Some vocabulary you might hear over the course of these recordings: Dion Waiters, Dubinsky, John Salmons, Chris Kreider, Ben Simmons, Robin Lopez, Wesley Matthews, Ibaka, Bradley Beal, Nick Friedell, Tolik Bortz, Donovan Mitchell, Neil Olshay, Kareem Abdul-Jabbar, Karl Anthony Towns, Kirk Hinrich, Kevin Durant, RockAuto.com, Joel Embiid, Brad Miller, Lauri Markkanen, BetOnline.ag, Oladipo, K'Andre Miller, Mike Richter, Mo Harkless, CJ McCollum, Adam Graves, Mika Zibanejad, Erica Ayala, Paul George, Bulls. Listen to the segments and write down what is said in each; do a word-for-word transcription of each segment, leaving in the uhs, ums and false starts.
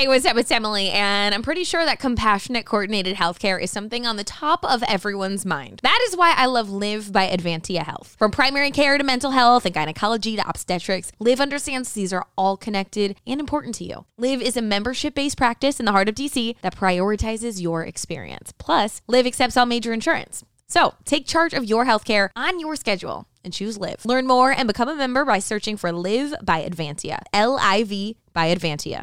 Hey, what's up? It's Emily, and I'm pretty sure that compassionate, coordinated healthcare is something on the top of everyone's mind. That is why I love Live by Advantia Health. From primary care to mental health and gynecology to obstetrics, Live understands these are all connected and important to you. Live is a membership-based practice in the heart of D C that prioritizes your experience. Plus, Live accepts all major insurance. So, take charge of your healthcare on your schedule and choose Live. Learn more and become a member by searching for Live by Advantia. L I V by Advantia.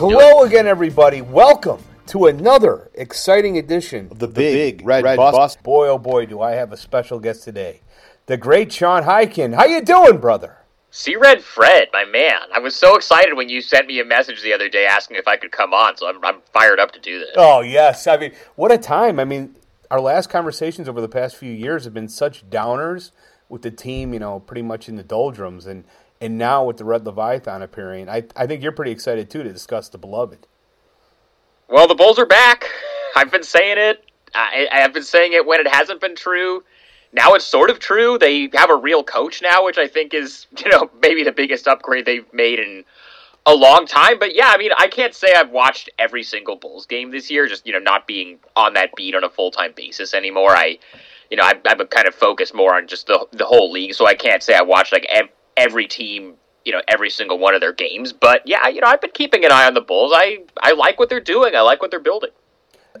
Hello again, everybody. Welcome to another exciting edition of the, the Big, Big Red, Red Bus. Bus. Boy, oh boy, do I have a special guest today. The great Sean Hyken. How you doing, brother? See Red Fred, my man. I was so excited when you sent me a message the other day asking if I could come on, so I'm, I'm fired up to do this. Oh, yes. I mean, what a time. I mean, our last conversations over the past few years have been such downers with the team, you know, pretty much in the doldrums, and And now with the Red Leviathan appearing, I, I think you're pretty excited, too, to discuss the beloved. Well, the Bulls are back. I've been saying it. I, I've been saying it when it hasn't been true. Now it's sort of true. They have a real coach now, which I think is, you know, maybe the biggest upgrade they've made in a long time. But, yeah, I mean, I can't say I've watched every single Bulls game this year, just, you know, not being on that beat on a full-time basis anymore. I, you know, I'm, I'm kind of focused more on just the, the whole league, so I can't say I watched, like, every... every team, you know, every single one of their games. But, yeah, you know, I've been keeping an eye on the Bulls. I, I like what they're doing. I like what they're building.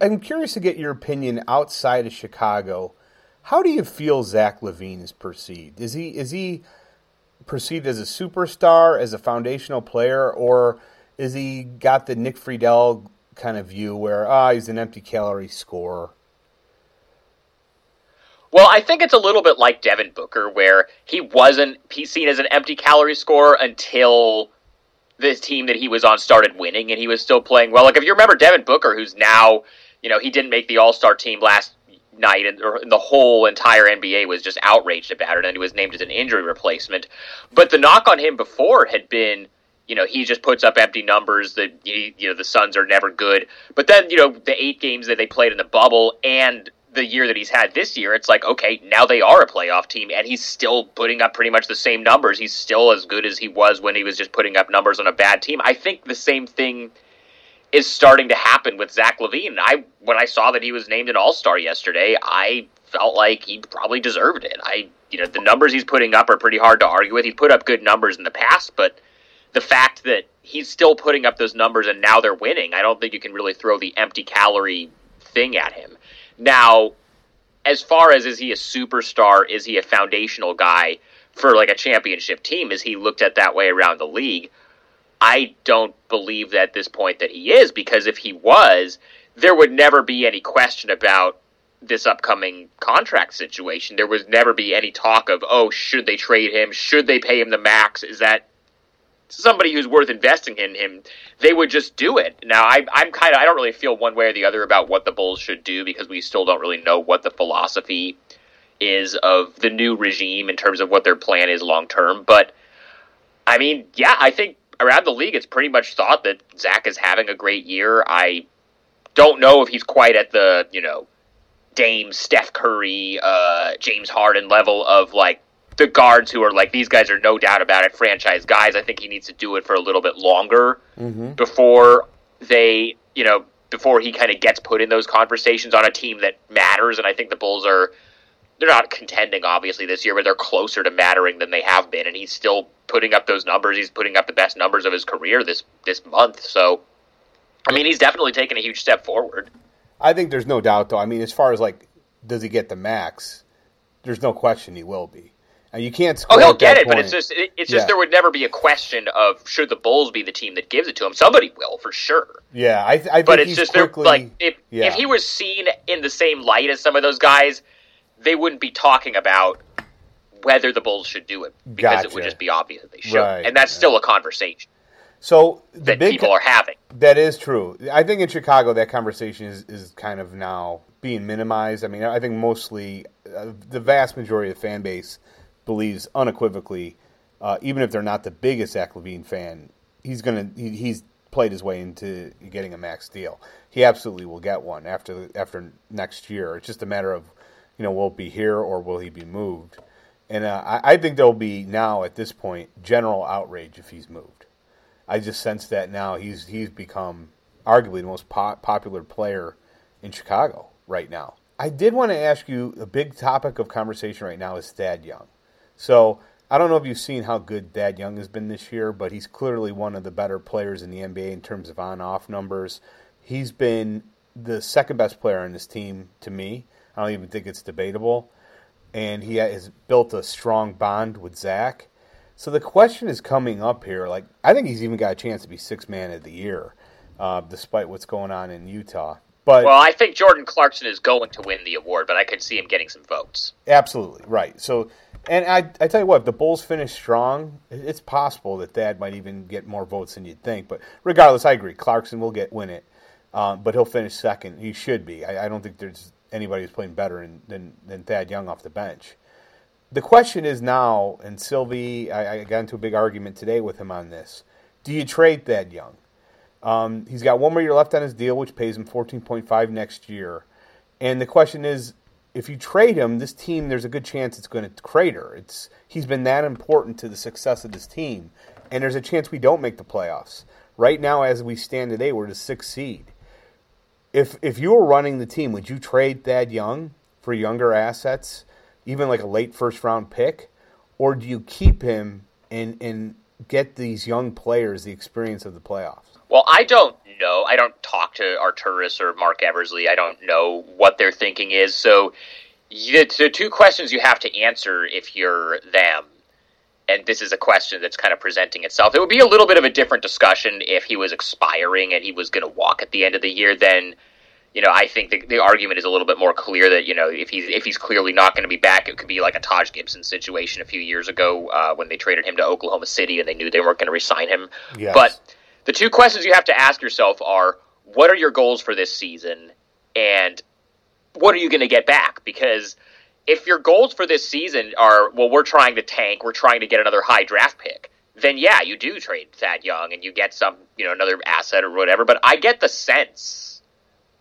I'm curious to get your opinion outside of Chicago. How do you feel Zach LaVine is perceived? Is he is he perceived as a superstar, as a foundational player, or is he got the Nick Friedell kind of view where, ah, oh, he's an empty calorie scorer? Well, I think it's a little bit like Devin Booker, where he wasn't he's seen as an empty calorie scorer until the team that he was on started winning, and he was still playing well. Like, if you remember Devin Booker, who's now, you know, he didn't make the All-Star team last night, and the whole entire N B A was just outraged about it, and he was named as an injury replacement. But the knock on him before had been, you know, he just puts up empty numbers. The you know the Suns are never good. But then, you know, the eight games that they played in the bubble and the year that he's had this year, it's like, okay, now they are a playoff team, and he's still putting up pretty much the same numbers. He's still as good as he was when he was just putting up numbers on a bad team. I think the same thing is starting to happen with Zach LaVine. I, when I saw that he was named an All-Star yesterday, I felt like he probably deserved it. I, you know, the numbers he's putting up are pretty hard to argue with. He put up good numbers in the past, but the fact that he's still putting up those numbers and now they're winning, I don't think you can really throw the empty calorie thing at him. Now, as far as is he a superstar, is he a foundational guy for like a championship team, is he looked at that way around the league? I don't believe that at this point that he is, because if he was, there would never be any question about this upcoming contract situation. There would never be any talk of, oh, should they trade him? Should they pay him the max? Is that somebody who's worth investing in him? They would just do it. Now, I, I'm kind of I don't really feel one way or the other about what the Bulls should do, because we still don't really know what the philosophy is of the new regime in terms of what their plan is long term. But I mean, yeah, I think around the league, it's pretty much thought that Zach is having a great year. I don't know if he's quite at the, you know, Dame, Steph Curry, uh, James Harden level of like the guards who are like, these guys are no doubt about it franchise guys. I think he needs to do it for a little bit longer mm-hmm. before they, you know, before he kind of gets put in those conversations on a team that matters. And I think the Bulls are, they're not contending obviously this year, but they're closer to mattering than they have been. And he's still putting up those numbers. He's putting up the best numbers of his career this, this month. So, I mean, he's definitely taken a huge step forward. I think there's no doubt though. I mean, as far as like, does he get the max? There's no question he will be. Uh, you can't score. Oh, he'll get it, point. But it's just it, it's just yeah. there would never be a question of should the Bulls be the team that gives it to him. Somebody will for sure. Yeah, I, I think but it's he's just quickly, like if yeah. if he was seen in the same light as some of those guys, they wouldn't be talking about whether the Bulls should do it because gotcha. It would just be obvious that they should, right. and that's yeah. still a conversation. So the that big people are having. That is true. I think in Chicago that conversation is, is kind of now being minimized. I mean, I think mostly uh, the vast majority of the fan base believes unequivocally, uh, even if they're not the biggest Zach LaVine fan, he's gonna he, he's played his way into getting a max deal. He absolutely will get one after after next year. It's just a matter of, you know, will it be here or will he be moved? And uh, I, I think there'll be now at this point general outrage if he's moved. I just sense that now he's he's become arguably the most po- popular player in Chicago right now. I did want to ask you, a big topic of conversation right now is Thad Young. So I don't know if you've seen how good Thad Young has been this year, but he's clearly one of the better players in the N B A in terms of on-off numbers. He's been the second best player on this team to me. I don't even think it's debatable. And he has built a strong bond with Zach. So the question is coming up here. Like, I think he's even got a chance to be sixth man of the year, uh, despite what's going on in Utah. But well, I think Jordan Clarkson is going to win the award, but I could see him getting some votes. Absolutely right. So, and I, I tell you what, if the Bulls finish strong, it's possible that Thad might even get more votes than you'd think. But regardless, I agree. Clarkson will get win it, um, but he'll finish second. He should be. I, I don't think there's anybody who's playing better in, than than Thad Young off the bench. The question is now, and Sylvie, I, I got into a big argument today with him on this. Do you trade Thad Young? Um, he's got one more year left on his deal, which pays him fourteen point five next year. And the question is, if you trade him, this team, there's a good chance it's going to crater. It's he's been that important to the success of this team, and there's a chance we don't make the playoffs. Right now, as we stand today, we're the sixth seed. If if you were running the team, would you trade Thad Young for younger assets? Even like a late first-round pick, or do you keep him and and get these young players the experience of the playoffs? Well, I don't know. I don't talk to Arturis or Mark Eversley. I don't know what their thinking is. So the, the two questions you have to answer if you're them, and this is a question that's kind of presenting itself. It would be a little bit of a different discussion if he was expiring and he was going to walk at the end of the year then. You know, I think the, the argument is a little bit more clear that, you know, if he's if he's clearly not going to be back, it could be like a Taj Gibson situation a few years ago uh, when they traded him to Oklahoma City and they knew they weren't going to re-sign him. Yes. But the two questions you have to ask yourself are, what are your goals for this season and what are you going to get back? Because if your goals for this season are, well, we're trying to tank, we're trying to get another high draft pick, then yeah, you do trade Thad Young and you get some, you know, another asset or whatever. But I get the sense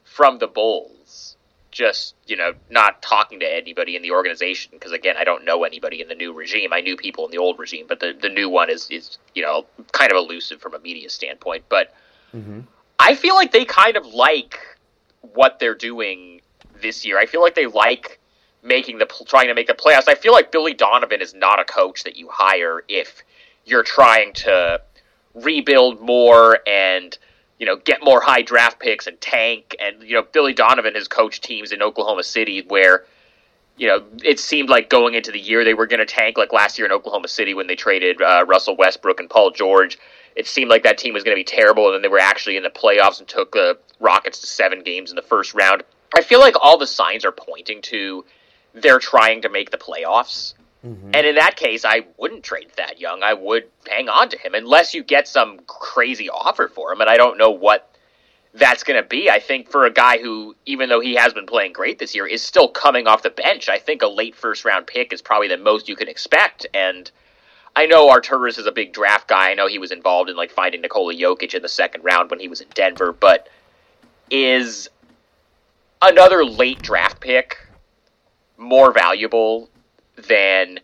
from the Bulls, just, you know, not talking to anybody in the organization, because, again, I don't know anybody in the new regime. I knew people in the old regime, but the, the new one is, is, you know, kind of elusive from a media standpoint. But mm-hmm. I feel like they kind of like what they're doing this year. I feel like they like making the trying to make the playoffs. I feel like Billy Donovan is not a coach that you hire if you're trying to rebuild more and – you know, get more high draft picks and tank. And, you know, Billy Donovan has coached teams in Oklahoma City where, you know, it seemed like going into the year they were going to tank, like last year in Oklahoma City when they traded uh, Russell Westbrook and Paul George. It seemed like that team was going to be terrible, and then they were actually in the playoffs and took the Rockets to seven games in the first round. I feel like all the signs are pointing to they're trying to make the playoffs. Mm-hmm. And in that case, I wouldn't trade Thad Young. I would hang on to him unless you get some crazy offer for him, and I don't know what that's going to be. I think for a guy who, even though he has been playing great this year, is still coming off the bench, I think a late first-round pick is probably the most you can expect. And I know Arturis is a big draft guy. I know he was involved in like finding Nikola Jokic in the second round when he was in Denver, but is another late draft pick more valuable than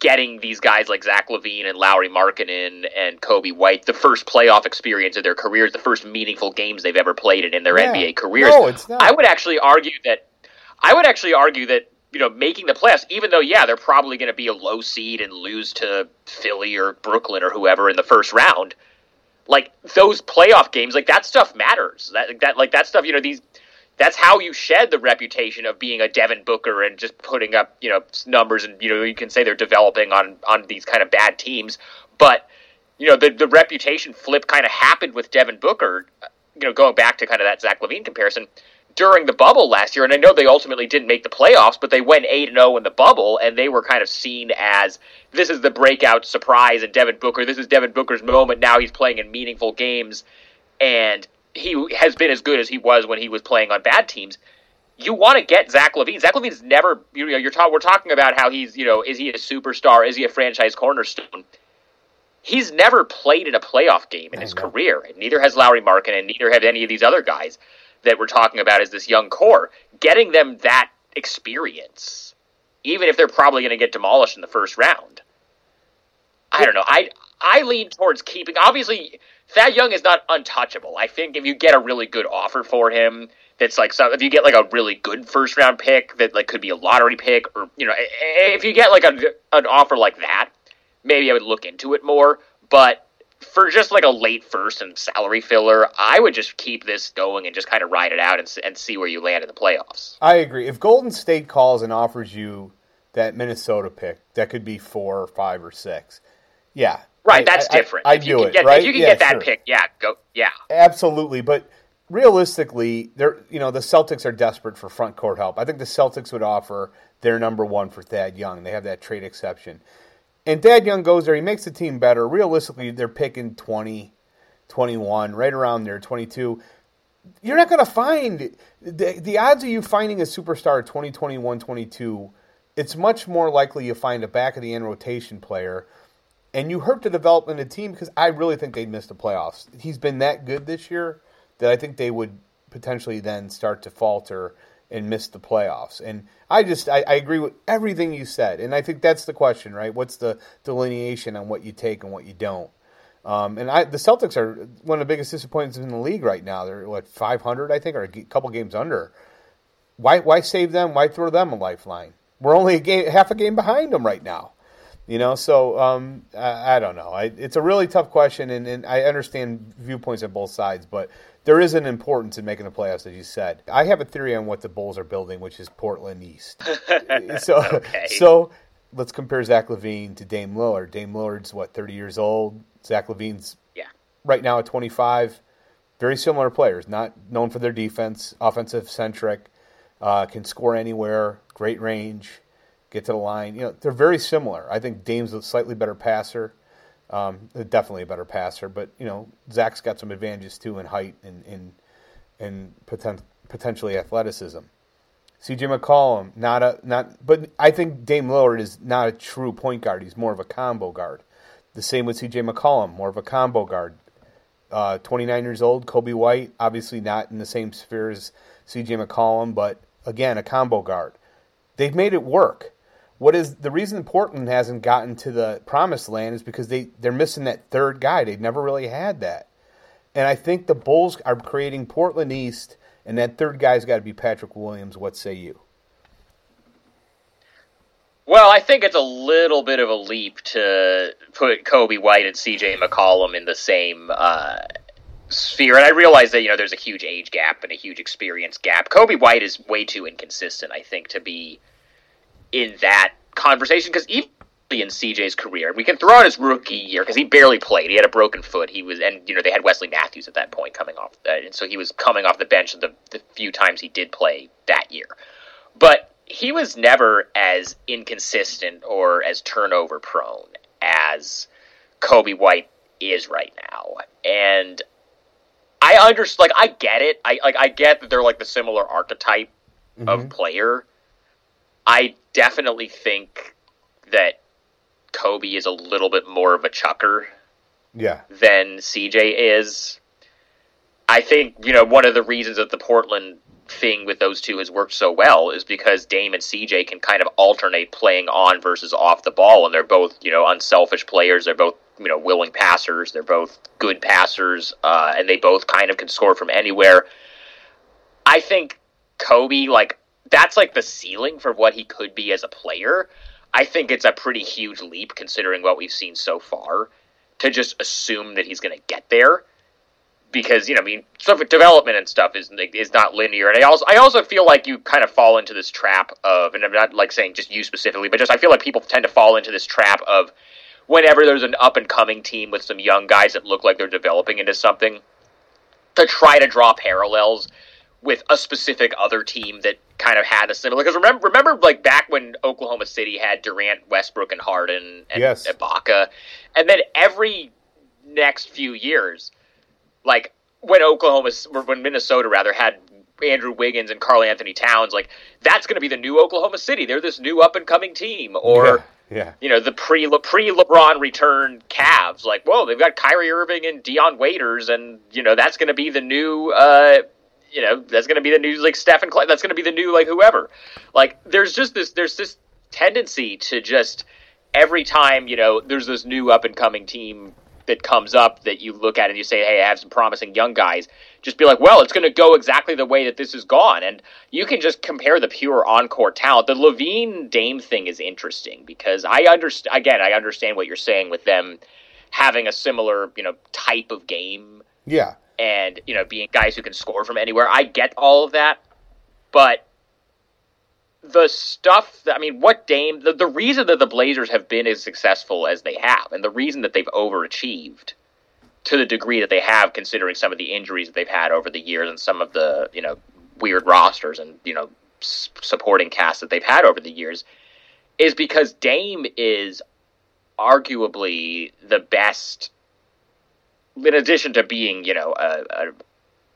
getting these guys like Zach LaVine and Lauri Markkanen and Kobe White the first playoff experience of their careers, the first meaningful games they've ever played in, in their yeah. N B A careers? No, it's not. I would actually argue that I would actually argue that, you know, making the playoffs, even though, yeah, they're probably going to be a low seed and lose to Philly or Brooklyn or whoever in the first round, like those playoff games, like that stuff matters. That that like that stuff, you know, these that's how you shed the reputation of being a Devin Booker and just putting up, you know, numbers, and, you know, you can say they're developing on, on these kind of bad teams, but, you know, the, the reputation flip kind of happened with Devin Booker, you know, going back to kind of that Zach LaVine comparison, during the bubble last year. And I know they ultimately didn't make the playoffs, but they went eight and oh in the bubble, and they were kind of seen as, this is the breakout surprise in Devin Booker, this is Devin Booker's moment, now he's playing in meaningful games, and he has been as good as he was when he was playing on bad teams. You want to get Zach LaVine. Zach LaVine's never, you know, you're ta- we're talking about how he's, you know, is he a superstar, is he a franchise cornerstone? He's never played in a playoff game in his career, and neither has Lauri Markkanen, and neither have any of these other guys that we're talking about as this young core. Getting them that experience, even if they're probably going to get demolished in the first round. I don't know. I I lean towards keeping. Obviously, Thad Young is not untouchable. I think if you get a really good offer for him, that's like some, if you get like a really good first round pick that like could be a lottery pick, or, you know, if you get like a, an offer like that, maybe I would look into it more. But for just like a late first and salary filler, I would just keep this going and just kind of ride it out and and see where you land in the playoffs. I agree. If Golden State calls and offers you that Minnesota pick, that could be four or five or six. Yeah. Right, I, that's I, different. I, I do it, get, right? If you can yeah, get that sure. pick, yeah, go, yeah. Absolutely, but realistically, they're, you know, the Celtics are desperate for front court help. I think the Celtics would offer their number one for Thad Young. They have that trade exception. And Thad Young goes there. He makes the team better. Realistically, they're picking twenty, twenty-one, right around there, twenty-two. You're not going to find the, – the odds of you finding a superstar at twenty, twenty-one, twenty-two, it's much more likely you find a back-of-the-end rotation player. And you hurt the development of the team because I really think they'd miss the playoffs. He's been that good this year that I think they would potentially then start to falter and miss the playoffs. And I just, I, I agree with everything you said. And I think that's the question, right? What's the delineation on what you take and what you don't? Um, and I, the Celtics are one of the biggest disappointments in the league right now. They're, what, five hundred, I think, or a couple games under. Why why save them? Why throw them a lifeline? We're only a game, half a game behind them right now. You know, so um, I, I don't know. I, it's a really tough question, and, and I understand viewpoints on both sides, but there is an importance in making the playoffs, as you said. I have a theory on what the Bulls are building, which is Portland East. so, okay. so let's compare Zach LaVine to Dame Lillard. Dame Lillard's, what, thirty years old? Zach LaVine's yeah. right now at twenty-five. Very similar players, not known for their defense, offensive-centric, uh, can score anywhere, great range, get to the line. You know, they're very similar. I think Dame's a slightly better passer, um, definitely a better passer. But, you know, Zach's got some advantages, too, in height and and, and poten- potentially athleticism. C J. McCollum, not a – not, but I think Dame Lillard is not a true point guard. He's more of a combo guard. The same with C J. McCollum, more of a combo guard. Uh, twenty-nine years old, Kobe White, obviously not in the same sphere as C J. McCollum, but, again, a combo guard. They've made it work. What is the reason Portland hasn't gotten to the promised land is because they, they're missing that third guy. They've never really had that. And I think the Bulls are creating Portland East, and that third guy's got to be Patrick Williams. What say you? Well, I think it's a little bit of a leap to put Kobe White and C J McCollum in the same uh, sphere. And I realize that, you know, there's a huge age gap and a huge experience gap. Kobe White is way too inconsistent, I think, to be in that conversation, because even in C J's career, we can throw out his rookie year because he barely played. He had a broken foot. He was, and you know, they had Wesley Matthews at that point coming off, uh, and so he was coming off the bench the, the few times he did play that year. But he was never as inconsistent or as turnover prone as Kobe White is right now, and I understand. Like, I get it. I like. I get that they're like the similar archetype mm-hmm. of player. I definitely think that Kobe is a little bit more of a chucker yeah. than C J is. I think, you know, one of the reasons that the Portland thing with those two has worked so well is because Dame and C J can kind of alternate playing on versus off the ball, and they're both, you know, unselfish players. They're both, you know, willing passers. They're both good passers, uh, and they both kind of can score from anywhere. I think Kobe, like, that's like the ceiling for what he could be as a player. I think it's a pretty huge leap considering what we've seen so far to just assume that he's going to get there. because, you know, I mean, sort of development and stuff is is not linear. And I also I also feel like you kind of fall into this trap of, and I'm not like saying just you specifically, but just I feel like people tend to fall into this trap of whenever there's an up-and-coming team with some young guys that look like they're developing into something, to try to draw parallels with a specific other team that kind of had a similar... Because remember, remember, like, back when Oklahoma City had Durant, Westbrook, and Harden, and yes. Ibaka, and then every next few years, like, when Oklahoma... when Minnesota, rather, had Andrew Wiggins and Karl Anthony Towns, like, that's going to be the new Oklahoma City. They're this new up-and-coming team, or... Yeah. Yeah, you know, the pre pre LeBron return Cavs, like, whoa, they've got Kyrie Irving and Dion Waiters, and you know that's going to be the new, uh, you know, that's going to be the new like Stephen Clay, that's going to be the new like whoever. Like, there's just this, there's this tendency to just every time you know there's this new up and coming team that comes up that you look at and you say, hey, I have some promising young guys, just be like, well, it's going to go exactly the way that this has gone. And you can just compare the pure on-court talent. The LaVine-Dame thing is interesting because I understand, again, I understand what you're saying with them having a similar, you know, type of game. Yeah. And, you know, being guys who can score from anywhere. I get all of that. But the stuff, that, I mean, what Dame, the, the reason that the Blazers have been as successful as they have, and the reason that they've overachieved to the degree that they have, considering some of the injuries that they've had over the years and some of the, you know, weird rosters and, you know, s- supporting casts that they've had over the years, is because Dame is arguably the best, in addition to being, you know, a, a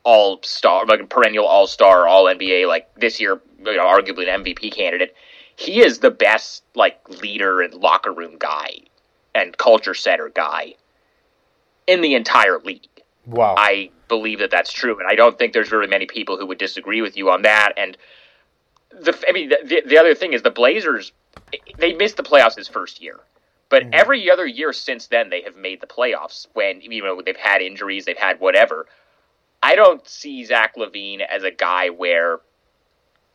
all-star, like a perennial all-star, all-N B A, like this year, you know, arguably an M V P candidate. He is the best, like, leader and locker room guy and culture setter guy in the entire league. Wow. I believe that that's true, and I don't think there's really many people who would disagree with you on that. And the I mean, the, the other thing is the Blazers, they missed the playoffs his first year. But mm-hmm. every other year since then, they have made the playoffs when, you know, they've had injuries, they've had whatever. I don't see Zach LaVine as a guy where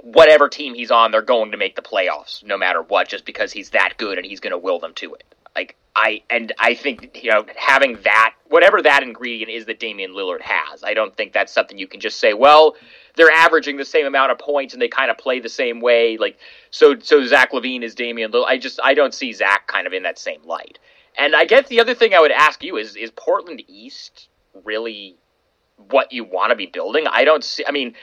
whatever team he's on, they're going to make the playoffs no matter what, just because he's that good and he's going to will them to it. Like, I and I think, you know, having that, whatever that ingredient is that Damian Lillard has, I don't think that's something you can just say, well, they're averaging the same amount of points and they kind of play the same way. Like, so so Zach LaVine is Damian Lillard. I just, I don't see Zach kind of in that same light. And I guess the other thing I would ask you is, is Portland East really what you want to be building? I don't see, I mean,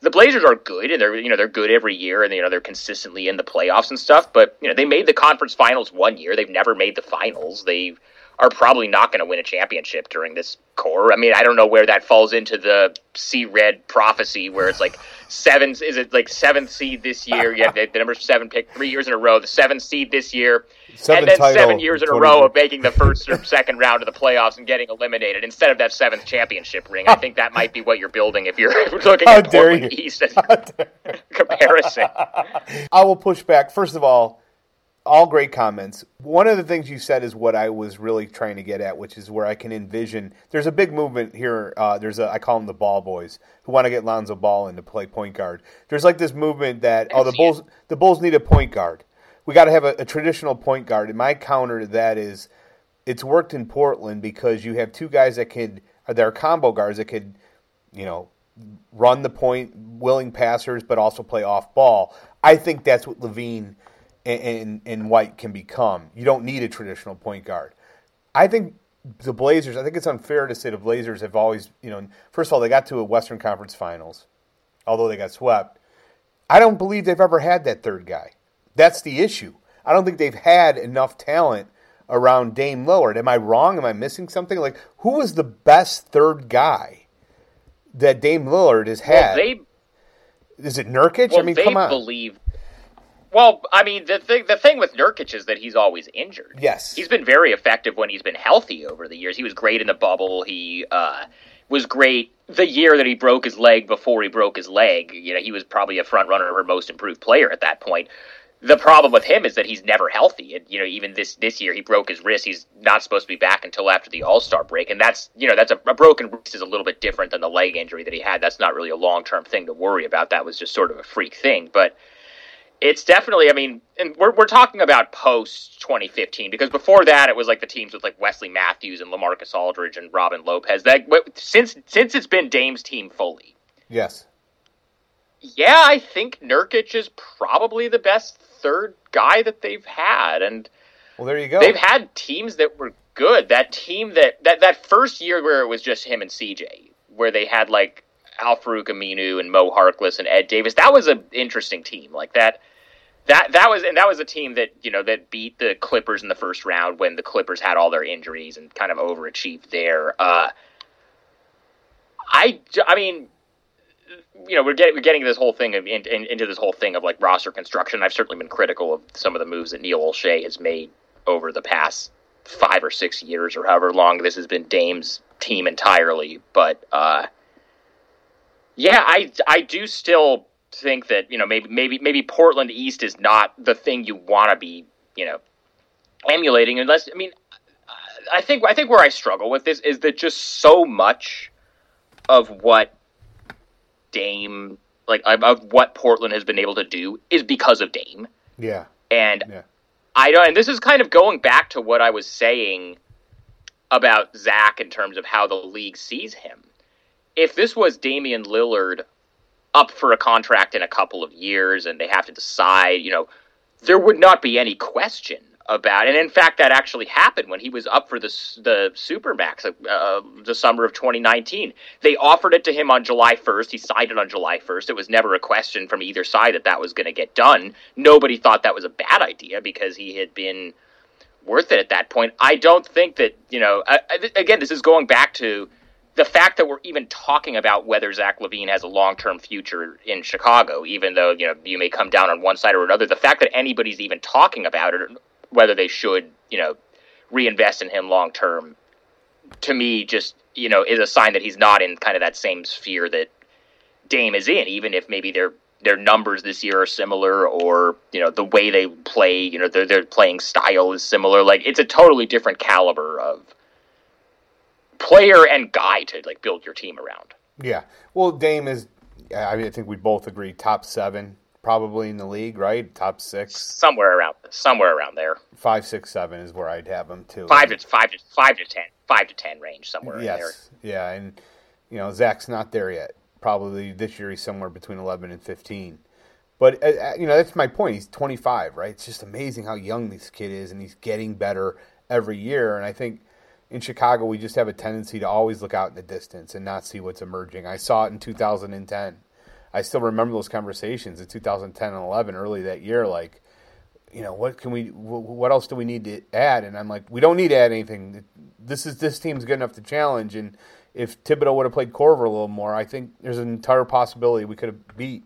the Blazers are good, and they're, you know, they're good every year, and, you know, they're consistently in the playoffs and stuff, but, you know, they made the conference finals one year. They've never made the finals. They are probably not going to win a championship during this core. I mean, I don't know where that falls into the C-Red prophecy where it's like seven, is it like seventh seed this year? Yeah, the number seven pick three years in a row, the seventh seed this year, seven and then title, seven years in a row of making the first or second round of the playoffs and getting eliminated instead of that seventh championship ring. I think that might be what you're building if you're looking at Portland East as a comparison. I will push back. First of all, all great comments. One of the things you said is what I was really trying to get at, which is where I can envision. There's a big movement here. Uh, there's a, I call them the ball boys who want to get Lonzo Ball in to play point guard. There's like this movement that, oh, the Bulls, the Bulls need a point guard. We got to have a, a traditional point guard. And my counter to that is it's worked in Portland because you have two guys that could, that are combo guards that could, you know, run the point, willing passers, but also play off ball. I think that's what LaVine And, and White can become. You don't need a traditional point guard. I think the Blazers, I think it's unfair to say the Blazers have always, you know, first of all, they got to a Western Conference Finals, although they got swept. I don't believe they've ever had that third guy. That's the issue. I don't think they've had enough talent around Dame Lillard. Am I wrong? Am I missing something? Like, who was the best third guy that Dame Lillard has had? Well, they, Is it Nurkic? Well, I mean, come on. Believe- Well, I mean, the thing the thing with Nurkic is that he's always injured. Yes. He's been very effective when he's been healthy over the years. He was great in the bubble. He uh, was great the year that he broke his leg before he broke his leg. You know, he was probably a front runner for most improved player at that point. The problem with him is that he's never healthy. And, you know, even this, this year he broke his wrist. He's not supposed to be back until after the All-Star break. And that's, you know, that's a, a broken wrist is a little bit different than the leg injury that he had. That's not really a long-term thing to worry about. That was just sort of a freak thing. But it's definitely, I mean, and we're we're talking about post twenty fifteen, because before that it was like the teams with like Wesley Matthews and LaMarcus Aldridge and Robin Lopez. That since since it's been Dame's team fully. Yes. Yeah, I think Nurkic is probably the best third guy that they've had, and well, there you go. They've had teams that were good. That team that that, that first year where it was just him and C J, where they had like Al-Farouq Aminu and Mo Harkless and Ed Davis. That was an interesting team. Like that, that that was and that was a team that, you know, that beat the Clippers in the first round when the Clippers had all their injuries and kind of overachieved there. Uh, I I mean, you know, we're getting we're getting this whole thing of in, in, into this whole thing of like roster construction. I've certainly been critical of some of the moves that Neil Olshay has made over the past five or six years or however long this has been Dame's team entirely, but. Uh, Yeah, I, I do still think that, you know, maybe maybe maybe Portland East is not the thing you want to be, you know, emulating unless, I mean, I think I think where I struggle with this is that just so much of what Dame, like of what Portland has been able to do is because of Dame. Yeah. And yeah. I don't, and this is kind of going back to what I was saying about Zach in terms of how the league sees him. If this was Damian Lillard up for a contract in a couple of years and they have to decide, you know, there would not be any question about it. And in fact, that actually happened when he was up for the, the Supermax uh, the summer of twenty nineteen. They offered it to him on July first. He signed it on July first. It was never a question from either side that that was going to get done. Nobody thought that was a bad idea because he had been worth it at that point. I don't think that, you know, I, I, again, this is going back to the fact that we're even talking about whether Zach LaVine has a long-term future in Chicago, even though, you know, you may come down on one side or another, the fact that anybody's even talking about it, whether they should, you know, reinvest in him long-term, to me just, you know, is a sign that he's not in kind of that same sphere that Dame is in, even if maybe their their numbers this year are similar or, you know, the way they play, you know, their, their playing style is similar. Like, it's a totally different caliber of player and guy to like build your team around. Yeah, well, Dame is. I mean, I think we both agree top seven probably in the league, right? Top six, somewhere around, somewhere around there. Five, six, seven is where I'd have him too. Five to five to five to ten, five to ten range somewhere. Yes, in there. Yeah, and you know Zach's not there yet. Probably this year he's somewhere between eleven and fifteen. But uh, you know that's my point. He's twenty-five, right? It's just amazing how young this kid is, and he's getting better every year. And I think. In Chicago, we just have a tendency to always look out in the distance and not see what's emerging. I saw it in two thousand ten. I still remember those conversations in two thousand ten and eleven, early that year. Like, you know, what can we? What else do we need to add? And I'm like, we don't need to add anything. This is this team's good enough to challenge. And if Thibodeau would have played Corver a little more, I think there's an entire possibility we could have beat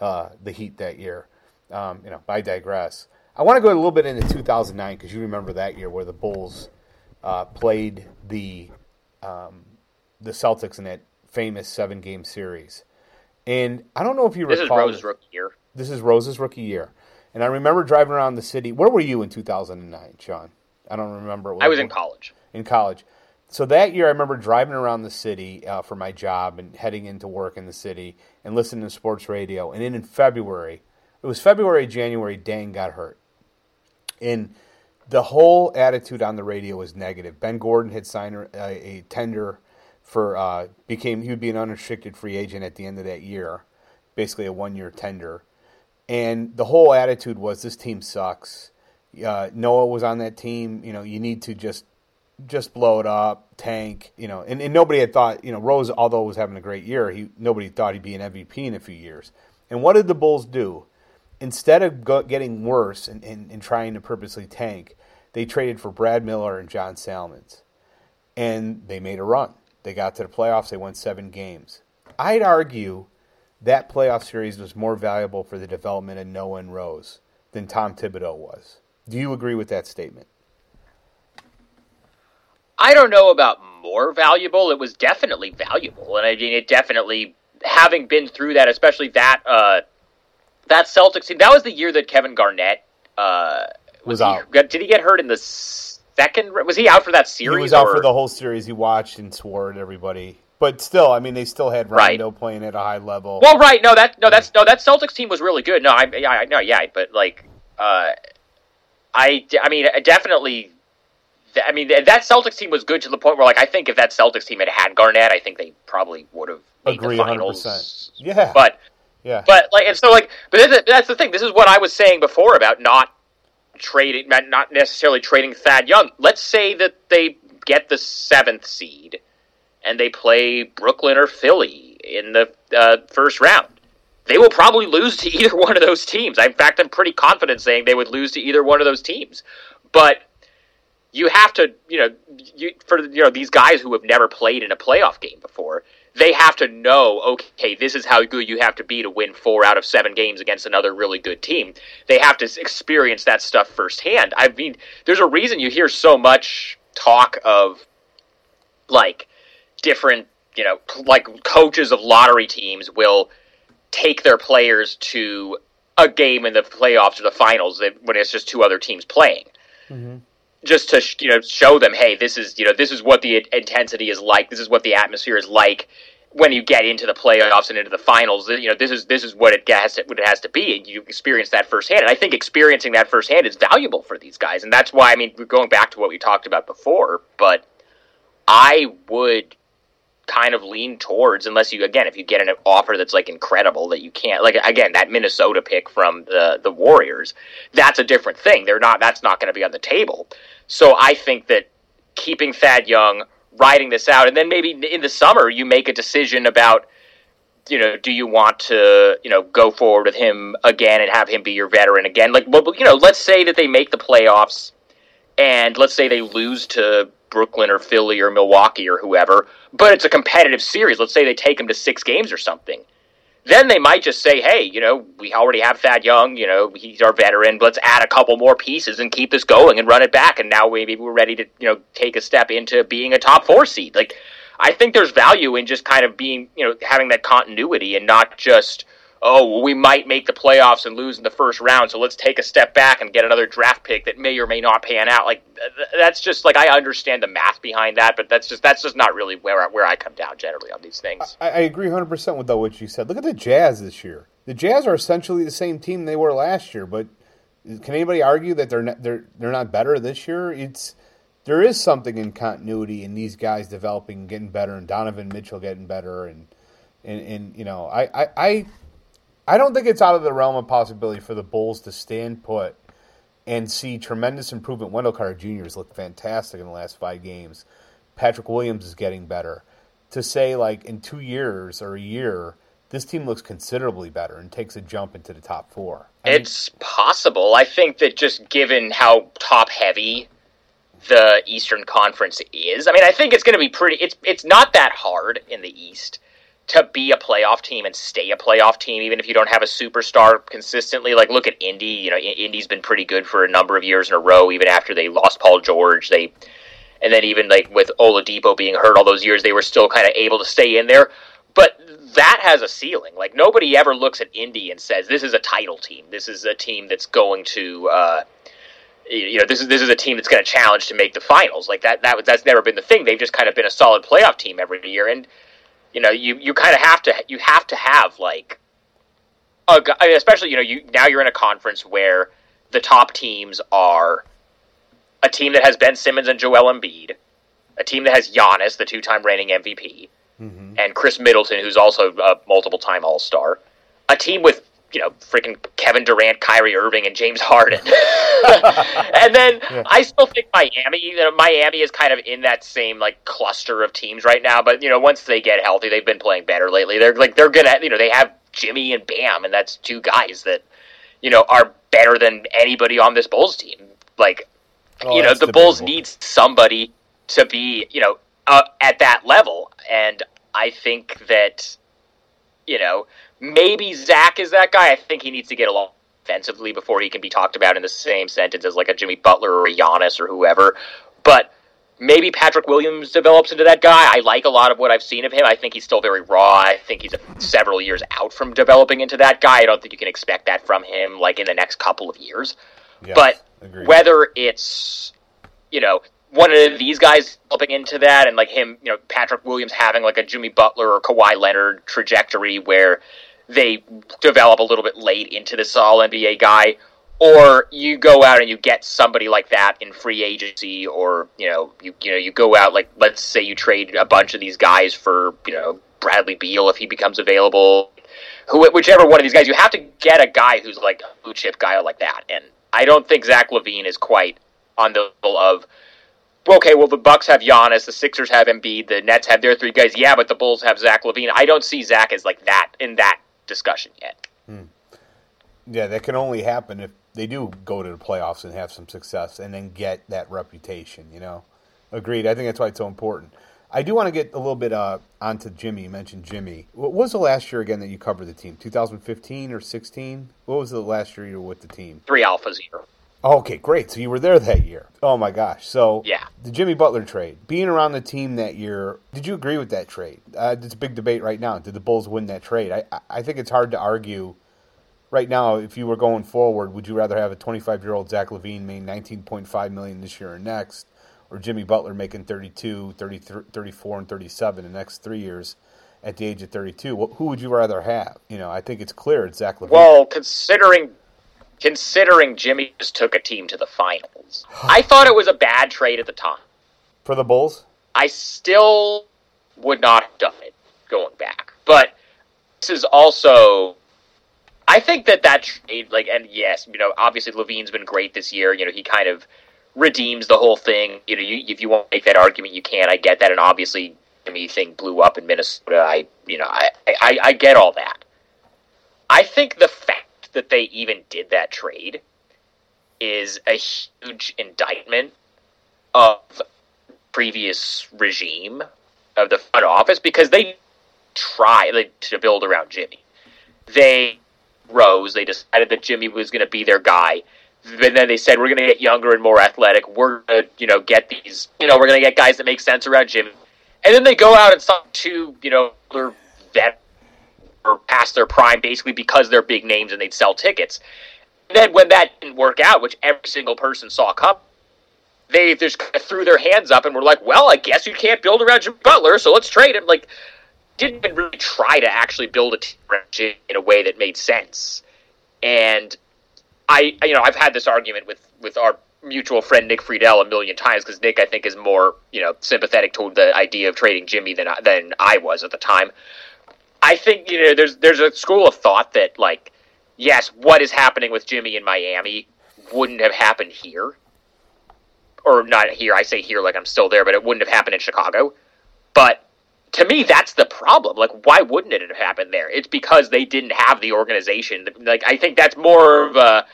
uh, the Heat that year. Um, you know, I digress. I want to go a little bit into two thousand nine because you remember that year where the Bulls. Uh, played the um, the Celtics in that famous seven game series, and I don't know if you this recall. This is Rose's rookie year. This is Rose's rookie year, and I remember driving around the city. Where were you in two thousand nine, Sean? I don't remember. What I was in college. In college, so that year I remember driving around the city uh, for my job and heading into work in the city and listening to sports radio. And then in February, it was February, January. Dang got hurt, and. The whole attitude on the radio was negative. Ben Gordon had signed a, a tender for uh, became he would be an unrestricted free agent at the end of that year, basically a one-year tender. And the whole attitude was this team sucks. Uh, Noah was on that team. You know, you need to just just blow it up, tank. You know, and, and nobody had thought. You know, Rose, although was having a great year, he nobody thought he'd be an M V P in a few years. And what did the Bulls do? Instead of go, getting worse and, and, and trying to purposely tank, they traded for Brad Miller and John Salmons, and they made a run. They got to the playoffs. They won seven games. I'd argue that playoff series was more valuable for the development of Noah and Rose than Tom Thibodeau was. Do you agree with that statement? I don't know about more valuable. It was definitely valuable, and I mean, it definitely, having been through that, especially that uh, that Celtics team, that was the year that Kevin Garnett uh, was, was out. He, did he get hurt in the second – was he out for that series? He was out or? for the whole series. He watched and swore at everybody. But still, I mean, they still had Rondo right. playing at a high level. Well, right. No, that no, that's no, that Celtics team was really good. No, I, I, no, yeah, but like, uh, I, I mean, definitely. I mean, that Celtics team was good to the point where, like, I think if that Celtics team had had Garnett, I think they probably would have made Agree, the finals. one hundred percent Yeah, but yeah, but like, and so like, but that's the thing. This is what I was saying before about not trading, not necessarily trading Thad Young. Let's say that they get the seventh seed and they play Brooklyn or Philly in the uh, first round. They will probably lose to either one of those teams. In fact, I'm pretty confident saying they would lose to either one of those teams. But you have to, you know, you, for you know these guys who have never played in a playoff game before, they have to know, okay, this is how good you have to be to win four out of seven games against another really good team. They have to experience that stuff firsthand. I mean, there's a reason you hear so much talk of, like, different, you know, like coaches of lottery teams will take their players to a game in the playoffs or the finals when it's just two other teams playing, mm-hmm. just to, you know, show them, hey, this is, you know, this is what the intensity is like. This is what the atmosphere is like when you get into the playoffs and into the finals. You know, this is, this is what it has to, what it has to be. And you experience that firsthand. And I think experiencing that firsthand is valuable for these guys. And that's why, I mean, we're going back to what we talked about before, but I would kind of lean towards, unless you, again, if you get an offer that's like incredible that you can't, like, again, that Minnesota pick from the the Warriors, that's a different thing. They're not, that's not going to be on the table. So I think that keeping Thad Young, riding this out, and then maybe in the summer you make a decision about, you know, do you want to, you know, go forward with him again and have him be your veteran again? Like, you know, let's say that they make the playoffs and let's say they lose to Brooklyn or Philly or Milwaukee or whoever, but it's a competitive series. Let's say they take them to six games or something. Then they might just say, hey, you know, we already have Thad Young, you know, he's our veteran, let's add a couple more pieces and keep this going and run it back, and now maybe we're ready to, you know, take a step into being a top four seed. Like, I think there's value in just kind of being, you know, having that continuity and not just, oh, well, we might make the playoffs and lose in the first round, so let's take a step back and get another draft pick that may or may not pan out. Like, that's just, like, I understand the math behind that, but that's just that's just not really where I, where I come down generally on these things. I, I agree one hundred percent with that, what you said. Look at the Jazz this year. The Jazz are essentially the same team they were last year, but can anybody argue that they're not, they're they're not better this year? It's there is something in continuity in these guys developing, getting better, and Donovan Mitchell getting better, and and, and you know, I I. I I don't think it's out of the realm of possibility for the Bulls to stand put and see tremendous improvement. Wendell Carter Junior has looked fantastic in the last five games. Patrick Williams is getting better. To say, like, in two years or a year, this team looks considerably better and takes a jump into the top four. I it's mean, possible. I think that just given how top-heavy the Eastern Conference is, I mean, I think it's going to be pretty – It's it's not that hard in the East to be a playoff team and stay a playoff team, even if you don't have a superstar consistently. Like, look at Indy. You know, Indy's been pretty good for a number of years in a row, even after they lost Paul George. They, and then even, like, with Oladipo being hurt all those years, they were still kind of able to stay in there. But that has a ceiling. Like, nobody ever looks at Indy and says, this is a title team. This is a team that's going to... Uh, You know, this is this is a team that's going to challenge to make the finals. Like, that, that that's never been the thing. They've just kind of been a solid playoff team every year, and you know, you, you kind of have to you have to have like, a, I mean, especially you know you now you're in a conference where the top teams are a team that has Ben Simmons and Joel Embiid, a team that has Giannis, the two-time reigning M V P, mm-hmm. and Chris Middleton, who's also a multiple-time All-Star, a team with you know freaking Kevin Durant, Kyrie Irving, and James Harden, and then yeah. I still think Miami. You know, Miami is kind of in that same like cluster of teams right now. But you know, once they get healthy, they've been playing better lately. They're like they're gonna, you know, they have Jimmy and Bam, and that's two guys that you know are better than anybody on this Bulls team. Like, oh, you know, the Bulls need somebody to be, you know, uh, at that level, and I think that, you know, maybe Zach is that guy. I think he needs to get along offensively before he can be talked about in the same sentence as like a Jimmy Butler or a Giannis or whoever. But maybe Patrick Williams develops into that guy. I like a lot of what I've seen of him. I think he's still very raw. I think he's several years out from developing into that guy. I don't think you can expect that from him like in the next couple of years. Yes, but agreed. Whether it's you know, one of these guys helping into that, and like him, you know, Patrick Williams having like a Jimmy Butler or Kawhi Leonard trajectory where they develop a little bit late into this all N B A guy, or you go out and you get somebody like that in free agency, or, you know, you you know, you go out, like, let's say you trade a bunch of these guys for, you know, Bradley Beal if he becomes available, who, whichever one of these guys, you have to get a guy who's like a blue chip guy like that. And I don't think Zach LaVine is quite on the level of, okay, well, the Bucks have Giannis, the Sixers have Embiid, the Nets have their three guys, yeah, but the Bulls have Zach LaVine. I don't see Zach as like that in that discussion yet. Hmm. Yeah, that can only happen if they do go to the playoffs and have some success and then get that reputation, you know? Agreed. I think that's why it's so important. I do want to get a little bit uh, onto Jimmy. You mentioned Jimmy. What was the last year, again, that you covered the team? two thousand fifteen or sixteen? What was the last year you were with the team? Three alphas year. Okay, great. So you were there that year. Oh, my gosh. So yeah. The Jimmy Butler trade, being around the team that year, did you agree with that trade? Uh, it's a big debate right now. Did the Bulls win that trade? I, I think it's hard to argue right now. If you were going forward, would you rather have a twenty-five-year-old Zach LaVine making nineteen point five million dollars this year or next, or Jimmy Butler making thirty-two, thirty-three, thirty-four, and thirty-seven in the next three years at the age of thirty-two? Well, who would you rather have? You know, I think it's clear it's Zach LaVine. Well, considering... Considering Jimmy just took a team to the finals. I thought it was a bad trade at the time. For the Bulls? I still would not have done it going back. But this is also... I think that that trade, like, and yes, you know, obviously LaVine's been great this year. You know, he kind of redeems the whole thing. You know, you, if you want to make that argument, you can. I get that. And obviously, Jimmy thing blew up in Minnesota. I, you know, I, I, I get all that. I think the fact that they even did that trade is a huge indictment of the previous regime of the front office, because they tried like, to build around Jimmy. They rose. They decided that Jimmy was going to be their guy. And then they said, we're going to get younger and more athletic. We're going to, you know, get these, you know, we're going to get guys that make sense around Jimmy. And then they go out and sign two, you know, other veterans or past their prime, basically because they're big names and they'd sell tickets. And then when that didn't work out, which every single person saw come, they just kind of threw their hands up and were like, well, I guess you can't build around Jimmy Butler, so let's trade him. Like, didn't even really try to actually build a team around Jimmy in a way that made sense. And I, you know, I've had this argument with, with our mutual friend Nick Friedell a million times, because Nick, I think, is more, you know, sympathetic toward the idea of trading Jimmy than I, than I was at the time. I think, you know, there's there's a school of thought that, like, yes, what is happening with Jimmy in Miami wouldn't have happened here. Or not here, I say here like I'm still there, but it wouldn't have happened in Chicago. But to me, that's the problem. Like, why wouldn't it have happened there? It's because they didn't have the organization. Like, I think that's more of a,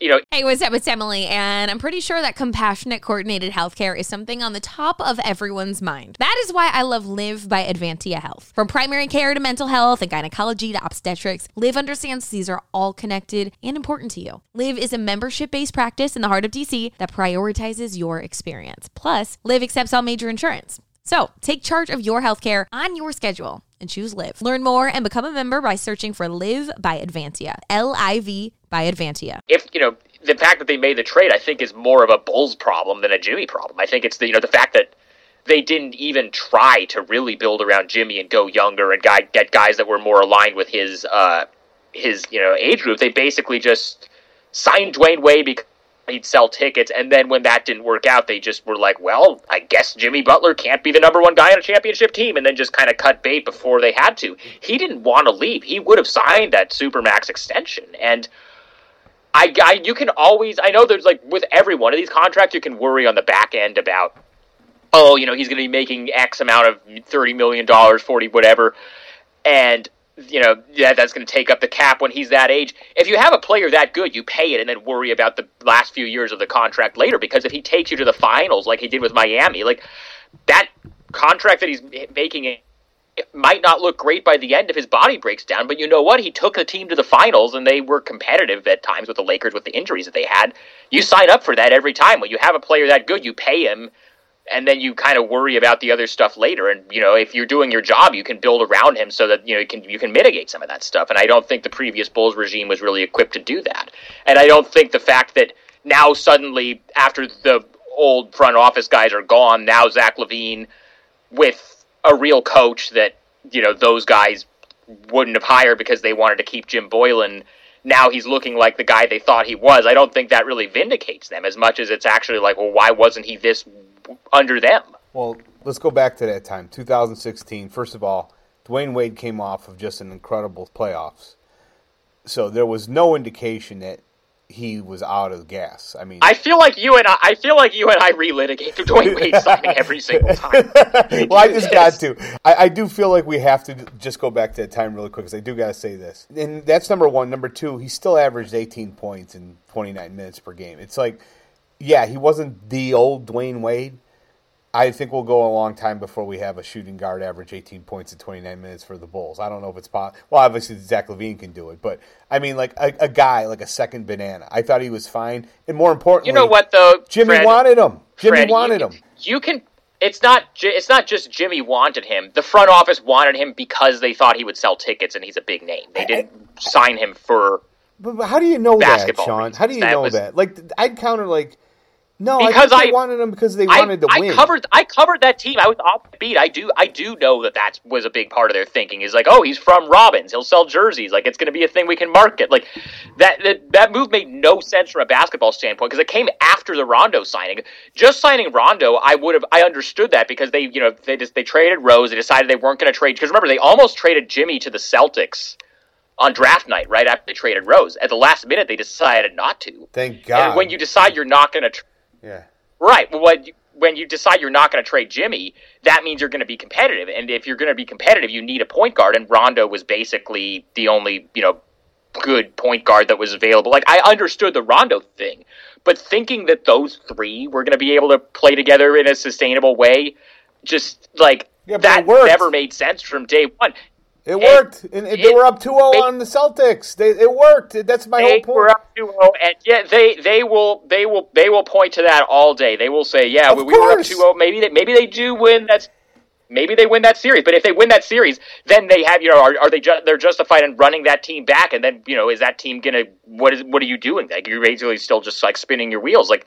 you know. Hey, what's up? It's Emily, and I'm pretty sure that compassionate, coordinated healthcare is something on the top of everyone's mind. That is why I love Live by Advantia Health. From primary care to mental health and gynecology to obstetrics, Live understands these are all connected and important to you. Live is a membership-based practice in the heart of D C that prioritizes your experience. Plus, Live accepts all major insurance. So, take charge of your healthcare on your schedule and choose Live. Learn more and become a member by searching for Live by Advantia. L I V by Advantia. If, you know, the fact that they made the trade, I think, is more of a Bulls problem than a Jimmy problem. I think it's the, you know, the fact that they didn't even try to really build around Jimmy and go younger and guy, get guys that were more aligned with his, uh, his, you know, age group. They basically just signed Dwayne Wade because he'd sell tickets, and then when that didn't work out, they just were like, well, I guess Jimmy Butler can't be the number one guy on a championship team, and then just kind of cut bait before they had to. He didn't want to leave. He would have signed that Supermax extension, and I, I, you can always, I know there's like, with every one of these contracts, you can worry on the back end about, oh, you know, he's going to be making X amount of thirty million dollars, forty, whatever, and you know, yeah, that's going to take up the cap when he's that age. If you have a player that good, you pay it and then worry about the last few years of the contract later, because if he takes you to the finals like he did with Miami, like that contract that he's making, it might not look great by the end if his body breaks down, but you know what? He took the team to the finals and they were competitive at times with the Lakers with the injuries that they had. You sign up for that every time. When you have a player that good, you pay him, and then you kind of worry about the other stuff later. And, you know, if you're doing your job, you can build around him so that, you know, you can, you can mitigate some of that stuff. And I don't think the previous Bulls regime was really equipped to do that. And I don't think the fact that now suddenly after the old front office guys are gone. Now Zach LaVine with a real coach that, you know, those guys wouldn't have hired because they wanted to keep Jim Boylan. Now he's looking like the guy they thought he was. I don't think that really vindicates them as much as it's actually like, well, why wasn't he this under them? Well, let's go back to that time, two thousand sixteen. First of all, Dwayne Wade came off of just an incredible playoffs. So there was no indication that he was out of gas. I mean, I feel like you and I, I feel like you and I relitigate the Dwayne Wade signing every single time. Well, I just got to. I, I do feel like we have to just go back to that time really quick because I do got to say this. And that's number one. Number two, he still averaged eighteen points in twenty-nine minutes per game. It's like, yeah, he wasn't the old Dwayne Wade. I think we'll go a long time before we have a shooting guard average eighteen points in twenty-nine minutes for the Bulls. I don't know if it's possible. Well, obviously Zach LaVine can do it, but I mean, like a, a guy like a second banana. I thought he was fine, and more importantly, you know what though, Jimmy Fred, wanted him. Jimmy Fred, wanted you, him. You can. It's not. It's not just Jimmy wanted him. The front office wanted him because they thought he would sell tickets, and he's a big name. They didn't I, I, sign him for. But, but how do you know that, Sean? Reasons. How do you that know was, that? Like I'd counter like. No, because I, I they wanted them because they wanted I, to win. I covered, I covered that team. I was off the beat. I do, I do know that that was a big part of their thinking. Is like, oh, he's from Robbins. He'll sell jerseys. Like it's going to be a thing we can market. Like that, that, that move made no sense from a basketball standpoint because it came after the Rondo signing. Just signing Rondo, I would have, I understood that because they, you know, they just they traded Rose. They decided they weren't going to trade because remember they almost traded Jimmy to the Celtics on draft night, right after they traded Rose. At the last minute, they decided not to. Thank God. And when you decide you're not going to. Tra- Yeah. Right. Well, when you, when you decide you're not going to trade Jimmy, that means you're going to be competitive, and if you're going to be competitive, you need a point guard. And Rondo was basically the only, you know, good point guard that was available. Like I understood the Rondo thing, but thinking that those three were going to be able to play together in a sustainable way, just like yeah, that never made sense from day one. It worked. And, and, and they it, were up two oh on the Celtics. They, it worked. That's my whole point. They were up two oh, and yeah, they, they will they will they will point to that all day. They will say, "Yeah, we, we were up two oh. Maybe they maybe they do win that. Maybe they win that series. But if they win that series, then they have you know are, are they ju- they're justified in running that team back? And then you know is that team gonna what is what are you doing? Like you're basically still just like spinning your wheels. Like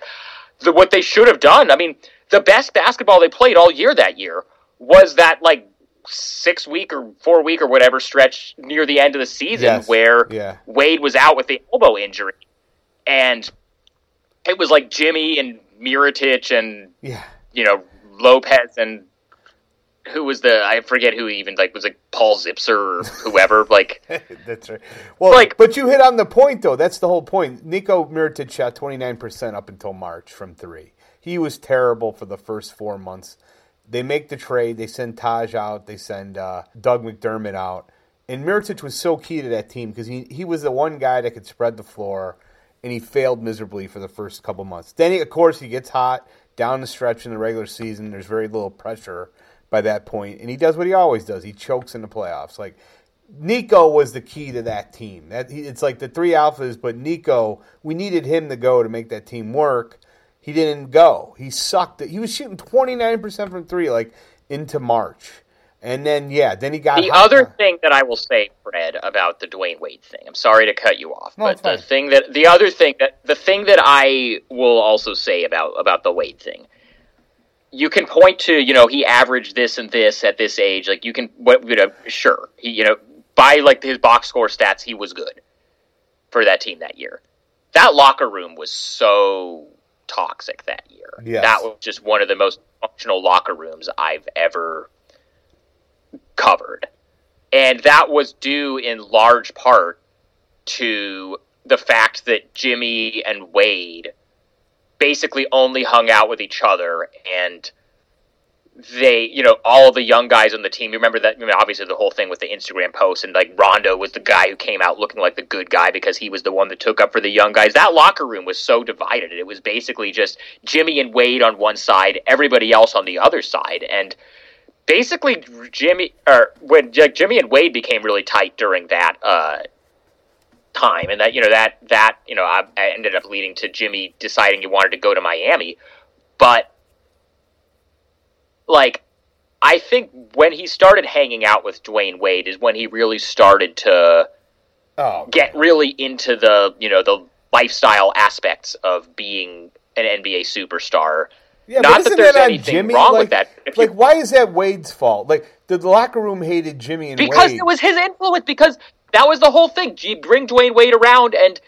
the, what they should have done. I mean, the best basketball they played all year that year was that like. six week or four week or whatever stretch near the end of the season yes. where yeah. Wade was out with the elbow injury and it was like Jimmy and Mirotic and yeah. you know Lopez and who was the I forget who even like was like Paul Zipser or whoever like that's right well like, but you hit on the point though that's the whole point. Niko Mirotic shot twenty-nine percent up until March from three. He was terrible for the first four months. They make the trade. They send Taj out. They send uh, Doug McDermott out. And Mirotic was so key to that team because he, he was the one guy that could spread the floor, and he failed miserably for the first couple months. Then, he, of course, he gets hot down the stretch in the regular season. There's very little pressure by that point, and he does what he always does. He chokes in the playoffs. Like Niko was the key to that team. That it's like the three alphas, but Niko, we needed him to go to make that team work. He didn't go. He sucked. He was shooting twenty-nine percent from three, like, into March. And then, yeah, then he got... The hot. other thing that I will say, Fred, about the Dwayne Wade thing, I'm sorry to cut you off, no, but the thing that, the other thing that, the thing that I will also say about, about the Wade thing, you can point to, you know, he averaged this and this at this age. Like, you can, what you know, sure. He, you know, by, like, his box score stats, he was good for that team that year. That locker room was so... toxic that year. Yes. That was just one of the most functional locker rooms I've ever covered. And that was due in large part to the fact that Jimmy and Wade basically only hung out with each other and they, you know, all of the young guys on the team, you remember that, you know, obviously the whole thing with the Instagram post and like Rondo was the guy who came out looking like the good guy because he was the one that took up for the young guys. That locker room was so divided. It was basically just Jimmy and Wade on one side, everybody else on the other side. And basically Jimmy, or when like, Jimmy and Wade became really tight during that uh, time. And that, you know, that, that, you know, I, I ended up leading to Jimmy deciding he wanted to go to Miami, but like, I think when he started hanging out with Dwayne Wade is when he really started to oh, get really into the, you know, the lifestyle aspects of being an N B A superstar. Yeah, not that there's that anything Jimmy? wrong like, with that. If like, you, why is that Wade's fault? Like, the locker room hated Jimmy and because Wade. Because it was his influence, because that was the whole thing. You bring Dwayne Wade around, and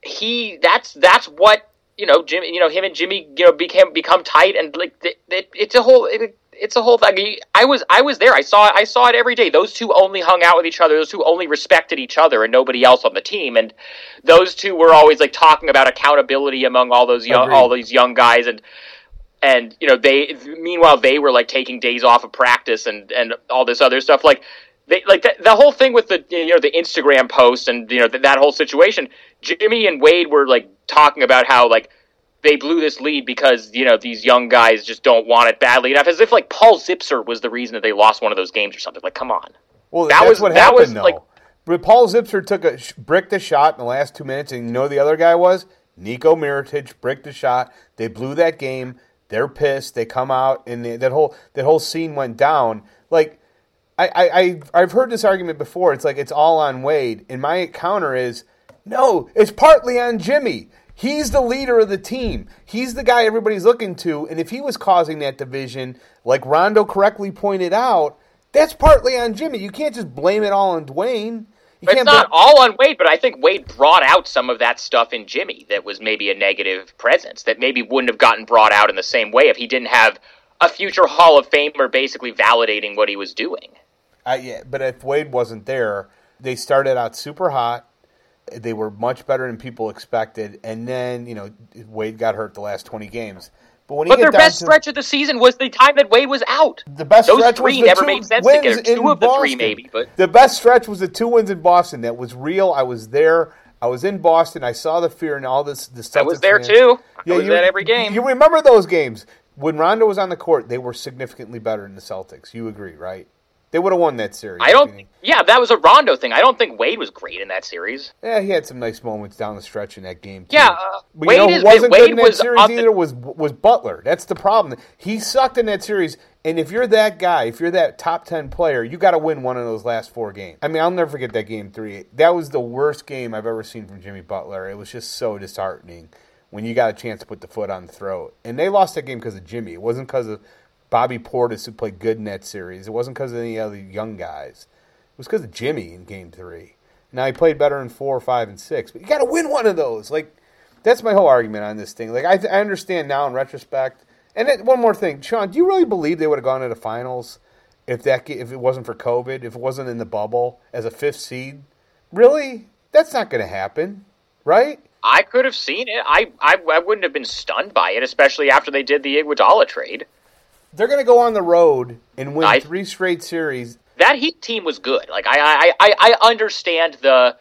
he, that's that's what, you know, Jimmy, you know, him and Jimmy, you know, became become tight, and, like, it, it, it's a whole, it, it's a whole thing. I was, I was there. I saw, I saw it every day. Those two only hung out with each other. Those two only respected each other and nobody else on the team. And those two were always, like, talking about accountability among all those young, Agreed. all these young guys, and, And, you know, they, meanwhile, they were, like, taking days off of practice and, and all this other stuff. Like, they, like the, the whole thing with the, you know, the Instagram post and, you know, the, that whole situation, Jimmy and Wade were, like, talking about how, like, they blew this lead because, you know, these young guys just don't want it badly enough. As if, like, Paul Zipser was the reason that they lost one of those games or something. Like, come on. Well, that that's was, what that happened, was, though. Like, but Paul Zipser took a bricked a shot in the last two minutes, and you know who the other guy was? Nikola Mirotic bricked a shot. They blew that game. They're pissed. They come out, and that whole that whole scene went down. Like, I, I, I, I've heard this argument before. It's like, it's all on Wade. And my counter is, no, it's partly on Jimmy. He's the leader of the team. He's the guy everybody's looking to. And if he was causing that division, like Rondo correctly pointed out, that's partly on Jimmy. You can't just blame it all on Dwayne. You it's not bl- all on Wade, but I think Wade brought out some of that stuff in Jimmy that was maybe a negative presence that maybe wouldn't have gotten brought out in the same way if he didn't have a future Hall of Famer basically validating what he was doing. Uh, yeah, but if Wade wasn't there, they started out super hot. They were much better than people expected, and then, you know, Wade got hurt the last twenty games. But, when he but their best to, stretch of the season was the time that Wade was out. The best Those stretch three was the never two made sense wins together. Two in of the Boston. Three, maybe. But. The best stretch was the two wins in Boston. That was real. I was there. I was in Boston. I saw the fear and all this. this I was there, fans. too. Yeah, I was you, at every game. You remember those games. When Rondo was on the court, they were significantly better than the Celtics. You agree, right? They would have won that series. I don't. Think, yeah, that was a Rondo thing. I don't think Wade was great in that series. Yeah, he had some nice moments down the stretch in that game, too. Yeah, uh, but Wade you know, is, wasn't Wade good in that was series either the... was was Butler. That's the problem. He sucked in that series. And if you're that guy, if you're that top ten player, you got to win one of those last four games. I mean, I'll never forget that game three. That was the worst game I've ever seen from Jimmy Butler. It was just so disheartening when you got a chance to put the foot on the throat. And they lost that game because of Jimmy. It wasn't because of Bobby Portis, who played good in that series. It wasn't because of any other young guys. It was because of Jimmy in game three. Now, he played better in four, five, and six. But you got to win one of those. Like, that's my whole argument on this thing. Like, I, I understand now in retrospect. And it, one more thing. Sean, do you really believe they would have gone to the finals if that if it wasn't for COVID, if it wasn't in the bubble as a fifth seed? Really? That's not going to happen, right? I could have seen it. I, I, I wouldn't have been stunned by it, especially after they did the Iguodala trade. They're going to go on the road and win I, three straight series. That Heat team was good. Like I, I, I, I understand the,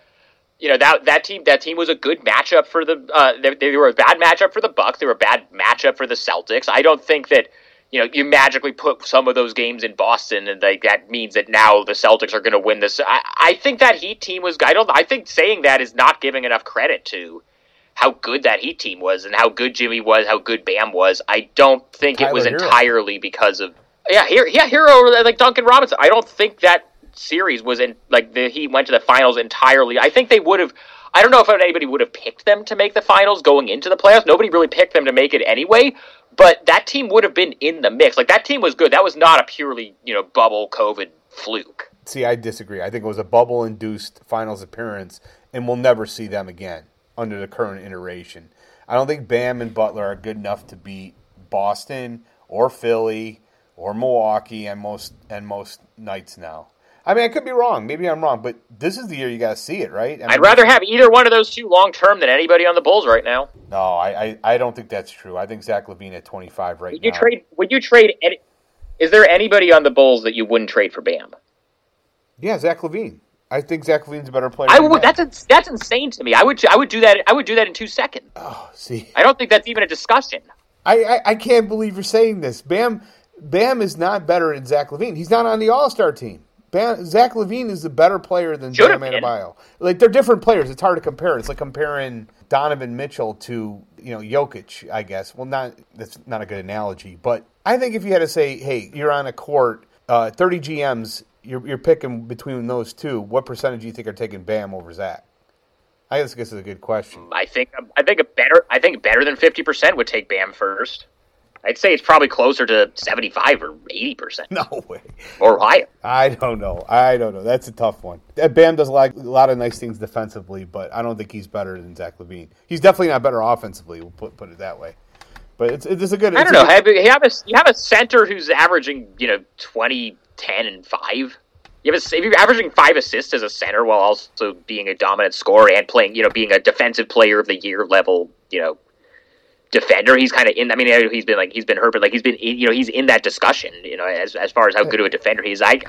you know, that that team that team was a good matchup for the. Uh, they, they were a bad matchup for the Bucks. They were a bad matchup for the Celtics. I don't think that, you know, you magically put some of those games in Boston and like that means that now the Celtics are going to win this. I, I think that Heat team was. I don't. I think saying that is not giving enough credit to how good that Heat team was and how good Jimmy was, how good Bam was. I don't think Tyler it was Hero. entirely because of yeah, Hero, yeah, Hero like Duncan Robinson. I don't think that series was in like the Heat went to the finals entirely. I think they would have. I don't know if anybody would have picked them to make the finals going into the playoffs. Nobody really picked them to make it anyway. But that team would have been in the mix. Like that team was good. That was not a purely you know bubble COVID fluke. See, I disagree. I think it was a bubble induced finals appearance, and we'll never see them again under the current iteration. I don't think Bam and Butler are good enough to beat Boston or Philly or Milwaukee and most and most nights now. I mean, I could be wrong. Maybe I'm wrong, but this is the year you got to see it, right? I mean, I'd rather have either one of those two long-term than anybody on the Bulls right now. No, I, I, I don't think that's true. I think Zach LaVine at twenty-five right would you now. Trade, would you trade any, is there anybody on the Bulls that you wouldn't trade for Bam? Yeah, Zach LaVine. I think Zach LaVine's a better player. I would. That's a, that's insane to me. I would. I would do that. I would do that in two seconds. Oh, see, I don't think that's even a discussion. I, I, I can't believe you're saying this. Bam, Bam is not better than Zach LaVine. He's not on the All Star team. Bam, Zach LaVine is a better player than Should Bam Adebayo. Like they're different players. It's hard to compare. It's like comparing Donovan Mitchell to you know Jokic. I guess. Well, not that's not a good analogy. But I think if you had to say, hey, you're on a court, uh, thirty G Ms. You're, you're picking between those two. What percentage do you think are taking Bam over Zach? I guess this is a good question. I think I think a better I think better than fifty percent would take Bam first. I'd say it's probably closer to seventy-five or eighty percent. No way. Or higher. I don't know. I don't know. That's a tough one. Bam does a lot, a lot of nice things defensively, but I don't think he's better than Zach LaVine. He's definitely not better offensively, we'll put, put it that way. But it's, it's a good... It's I don't know. Good... You, have a, you have a center who's averaging, you know, twenty, ten, and five. You have a, if you're averaging five assists as a center while also being a dominant scorer and playing, you know, being a defensive player of the year level, you know, defender, he's kind of in. I mean, he's been like he's been hurt, but like he's been, in, you know, he's in that discussion. You know, as as far as how good of a defender he is, I,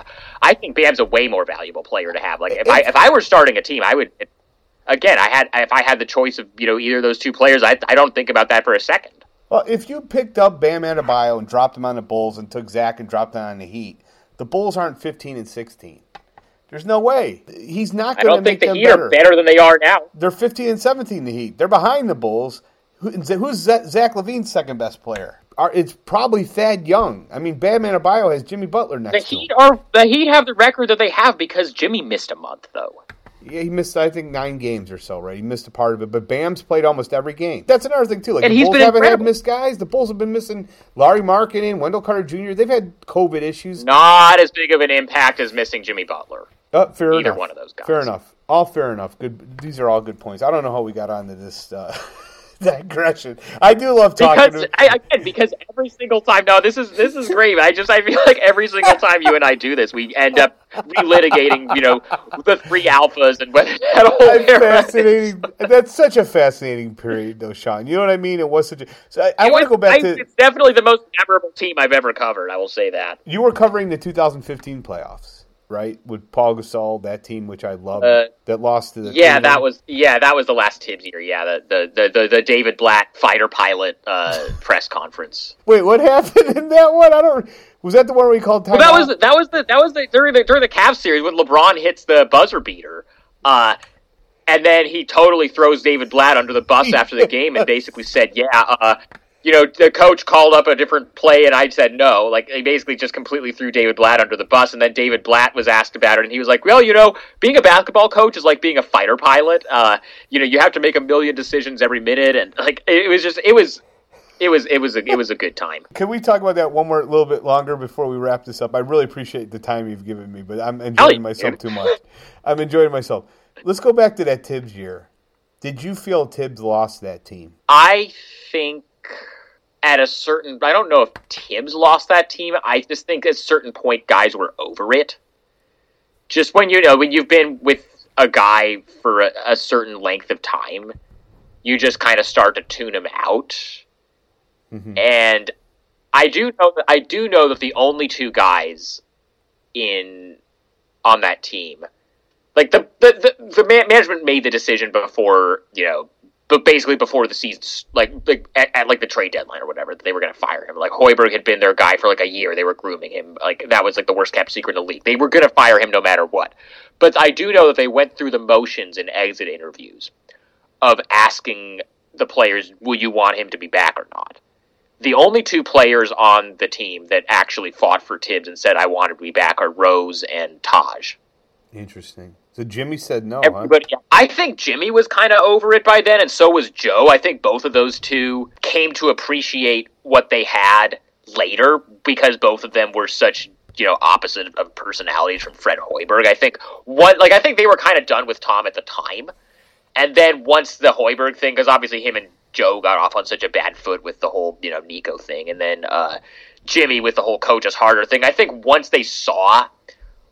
I think Bam's a way more valuable player to have. Like if I if I were starting a team, I would. Again, I had if I had the choice of you know either of those two players, I I don't think about that for a second. Well, if you picked up Bam Adebayo and dropped him on the Bulls and took Zach and dropped him on the Heat, the Bulls aren't fifteen and sixteen. There's no way. He's not going to make them better. I don't think the Heat better. are better than they are now. They're fifteen and seventeen. The Heat. They're behind the Bulls. Who's Zach LaVine's second best player? It's probably Thad Young. I mean, Bam Adebayo has Jimmy Butler next the Heat to him. Are, the Heat have the record that they have because Jimmy missed a month, though. Yeah, he missed, I think, nine games or so, right? He missed a part of it, but Bam's played almost every game. That's another thing, too. Like, and the he's Bulls been haven't incredible. had missed guys. The Bulls have been missing Lauri Markkanen, Wendell Carter Junior They've had COVID issues. Not as big of an impact as missing Jimmy Butler. Oh, fair Either enough. Either one of those guys. Fair enough. All fair enough. Good. These are all good points. I don't know how we got onto this... Uh... digression. I do love talking because, to I, again because every single time. No, this is this is great. I just I feel like every single time you and I do this, we end up relitigating. You know, the three alphas and whether that whole fascinating. That's such a fascinating period, though, Sean. You know what I mean? It was such. A, so I, I want to go back I, to. It's definitely the most memorable team I've ever covered. I will say that. You were covering the two thousand fifteen playoffs. Right, with Paul Gasol, that team which I love, uh, that lost to the yeah, team. that was yeah, that was the last Tibbs year. Yeah, the the, the, the, the David Blatt fighter pilot uh, press conference. Wait, what happened in that one? I don't. Was that the one we called? Well, that out? was that was the that was the during the during the Cavs series when LeBron hits the buzzer beater, uh, and then he totally throws David Blatt under the bus after the game and basically said, "Yeah." Uh, You know, the coach called up a different play, and I said no. Like, they basically just completely threw David Blatt under the bus, and then David Blatt was asked about it, and he was like, well, you know, being a basketball coach is like being a fighter pilot. Uh, you know, you have to make a million decisions every minute, and, like, it was just – it was – It was it was a, it was a good time. Can we talk about that one more little bit longer before we wrap this up? I really appreciate the time you've given me, but I'm enjoying Ellie, myself dude. too much. I'm enjoying myself. Let's go back to that Tibbs year. Did you feel Tibbs lost that team? I think – At a certain, I don't know if Tibbs lost that team. I just think at a certain point, guys were over it. Just when you know when you've been with a guy for a, a certain length of time, you just kind of start to tune him out. Mm-hmm. And I do know that I do know that the only two guys in on that team, like the the the, the management made the decision before you know. But basically, before the season, like, like at, at like the trade deadline or whatever, they were going to fire him. Like Hoiberg had been their guy for like a year; they were grooming him. Like that was like the worst kept secret in the league. They were going to fire him no matter what. But I do know that they went through the motions in exit interviews of asking the players, "Would you want him to be back or not?" The only two players on the team that actually fought for Tibbs and said, "I want him to be back," are Rose and Taj. Interesting. So Jimmy said no, Everybody, huh? I think Jimmy was kind of over it by then, and so was Joe. I think both of those two came to appreciate what they had later because both of them were such, you know, opposite of personalities from Fred Hoiberg. I think one, like I think they were kind of done with Tom at the time, and then once the Hoiberg thing, because obviously him and Joe got off on such a bad foot with the whole, you know, Nico thing, and then uh, Jimmy with the whole coach is harder thing. I think once they saw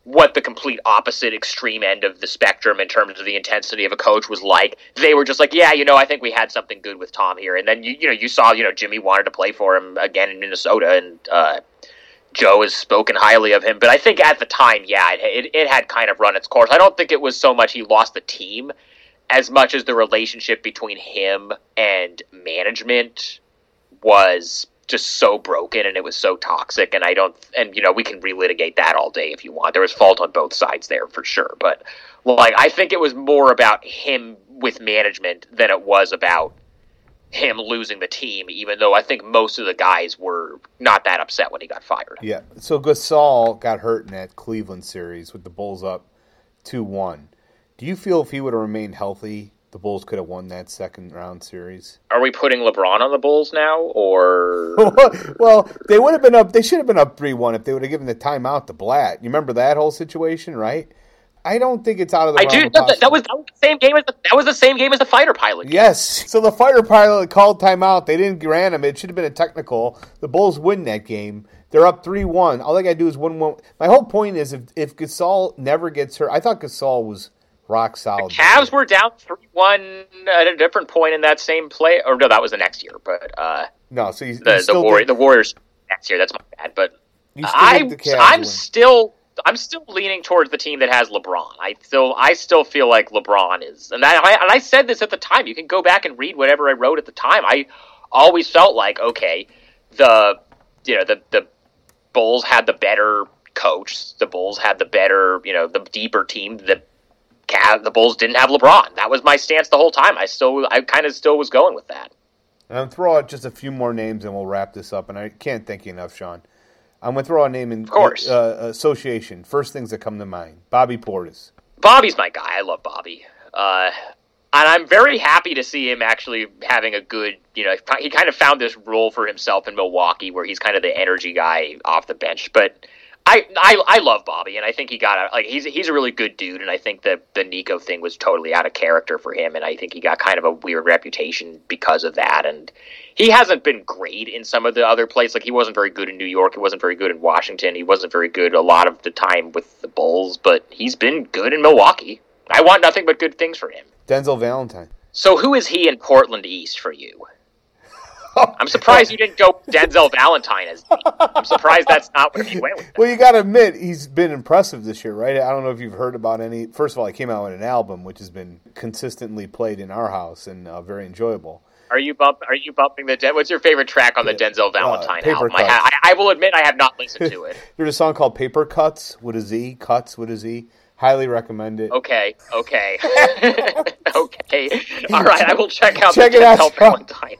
what the complete opposite extreme end of the spectrum in terms of the intensity of a coach was like, they were just like, yeah, you know, I think we had something good with Tom here. And then, you, you know, you saw, you know, Jimmy wanted to play for him again in Minnesota, and uh, Joe has spoken highly of him. But I think at the time, yeah, it, it, it had kind of run its course. I don't think it was so much he lost the team as much as the relationship between him and management was just so broken, and it was so toxic, and I don't, and you know, we can relitigate that all day if you want. There was fault on both sides there for sure, but like I think it was more about him with management than it was about him losing the team, even though I think most of the guys were not that upset when he got fired. Yeah, so Gasol got hurt in that Cleveland series with the Bulls up two one. Do you feel if he would have remained healthy The Bulls could have won that second round series. Are we putting LeBron on the Bulls now, or well, they would have been up. They should have been up three one if they would have given the timeout to Blatt. You remember that whole situation, right? I don't think it's out of the. I do. No, that, that was that was the same game as the, that was the same game as the fighter pilot. Game. Yes. So the fighter pilot called timeout. They didn't grant him. It should have been a technical. The Bulls win that game. They're up three one. All they got to do is win one. My whole point is if if Gasol never gets hurt, I thought Gasol was. Rock solid. The Cavs were down three one at a different point in that same play. Or no, that was the next year. But uh, no, so you, the, you the, Warrior, the Warriors next year. That's my bad. But I, I'm win. still, I'm still leaning towards the team that has LeBron. I still, I still feel like LeBron is, and that, I, and I said this at the time. You can go back and read whatever I wrote at the time. I always felt like okay, the you know the the Bulls had the better coach. The Bulls had the better you know the deeper team. The Cavs, the Bulls didn't have LeBron. That was my stance the whole time. I still, I kind of still was going with that. And I'm throw out just a few more names, and we'll wrap this up. And I can't thank you enough, Sean. I'm going to throw out a name in of course. Uh, association. First things that come to mind: Bobby Portis. Bobby's my guy. I love Bobby, uh, and I'm very happy to see him actually having a good. You know, he kind of found this role for himself in Milwaukee, where he's kind of the energy guy off the bench, but. I, I I love Bobby, and I think he got like he's he's a really good dude, and I think that the Nico thing was totally out of character for him, and I think he got kind of a weird reputation because of that, and he hasn't been great in some of the other places. Like he wasn't very good in New York, he wasn't very good in Washington, he wasn't very good a lot of the time with the Bulls, but he's been good in Milwaukee. I want nothing but good things for him. Denzel Valentine. So who is he in Portland East for you? I'm surprised you didn't go Denzel Valentine as me. I'm surprised that's not where he went with that. Well, you got to admit, he's been impressive this year, right? I don't know if you've heard about any. First of all, he came out with an album, which has been consistently played in our house and uh, very enjoyable. Are you bump? Are you bumping the? Den- What's your favorite track on the yeah. Denzel Valentine uh, album? I, ha- I will admit I have not listened to it. There's a song called Paper Cuts with a Z. Cuts with a Z. Highly recommend it. Okay, okay. okay. All right, I will check out check the Denzel Valentine.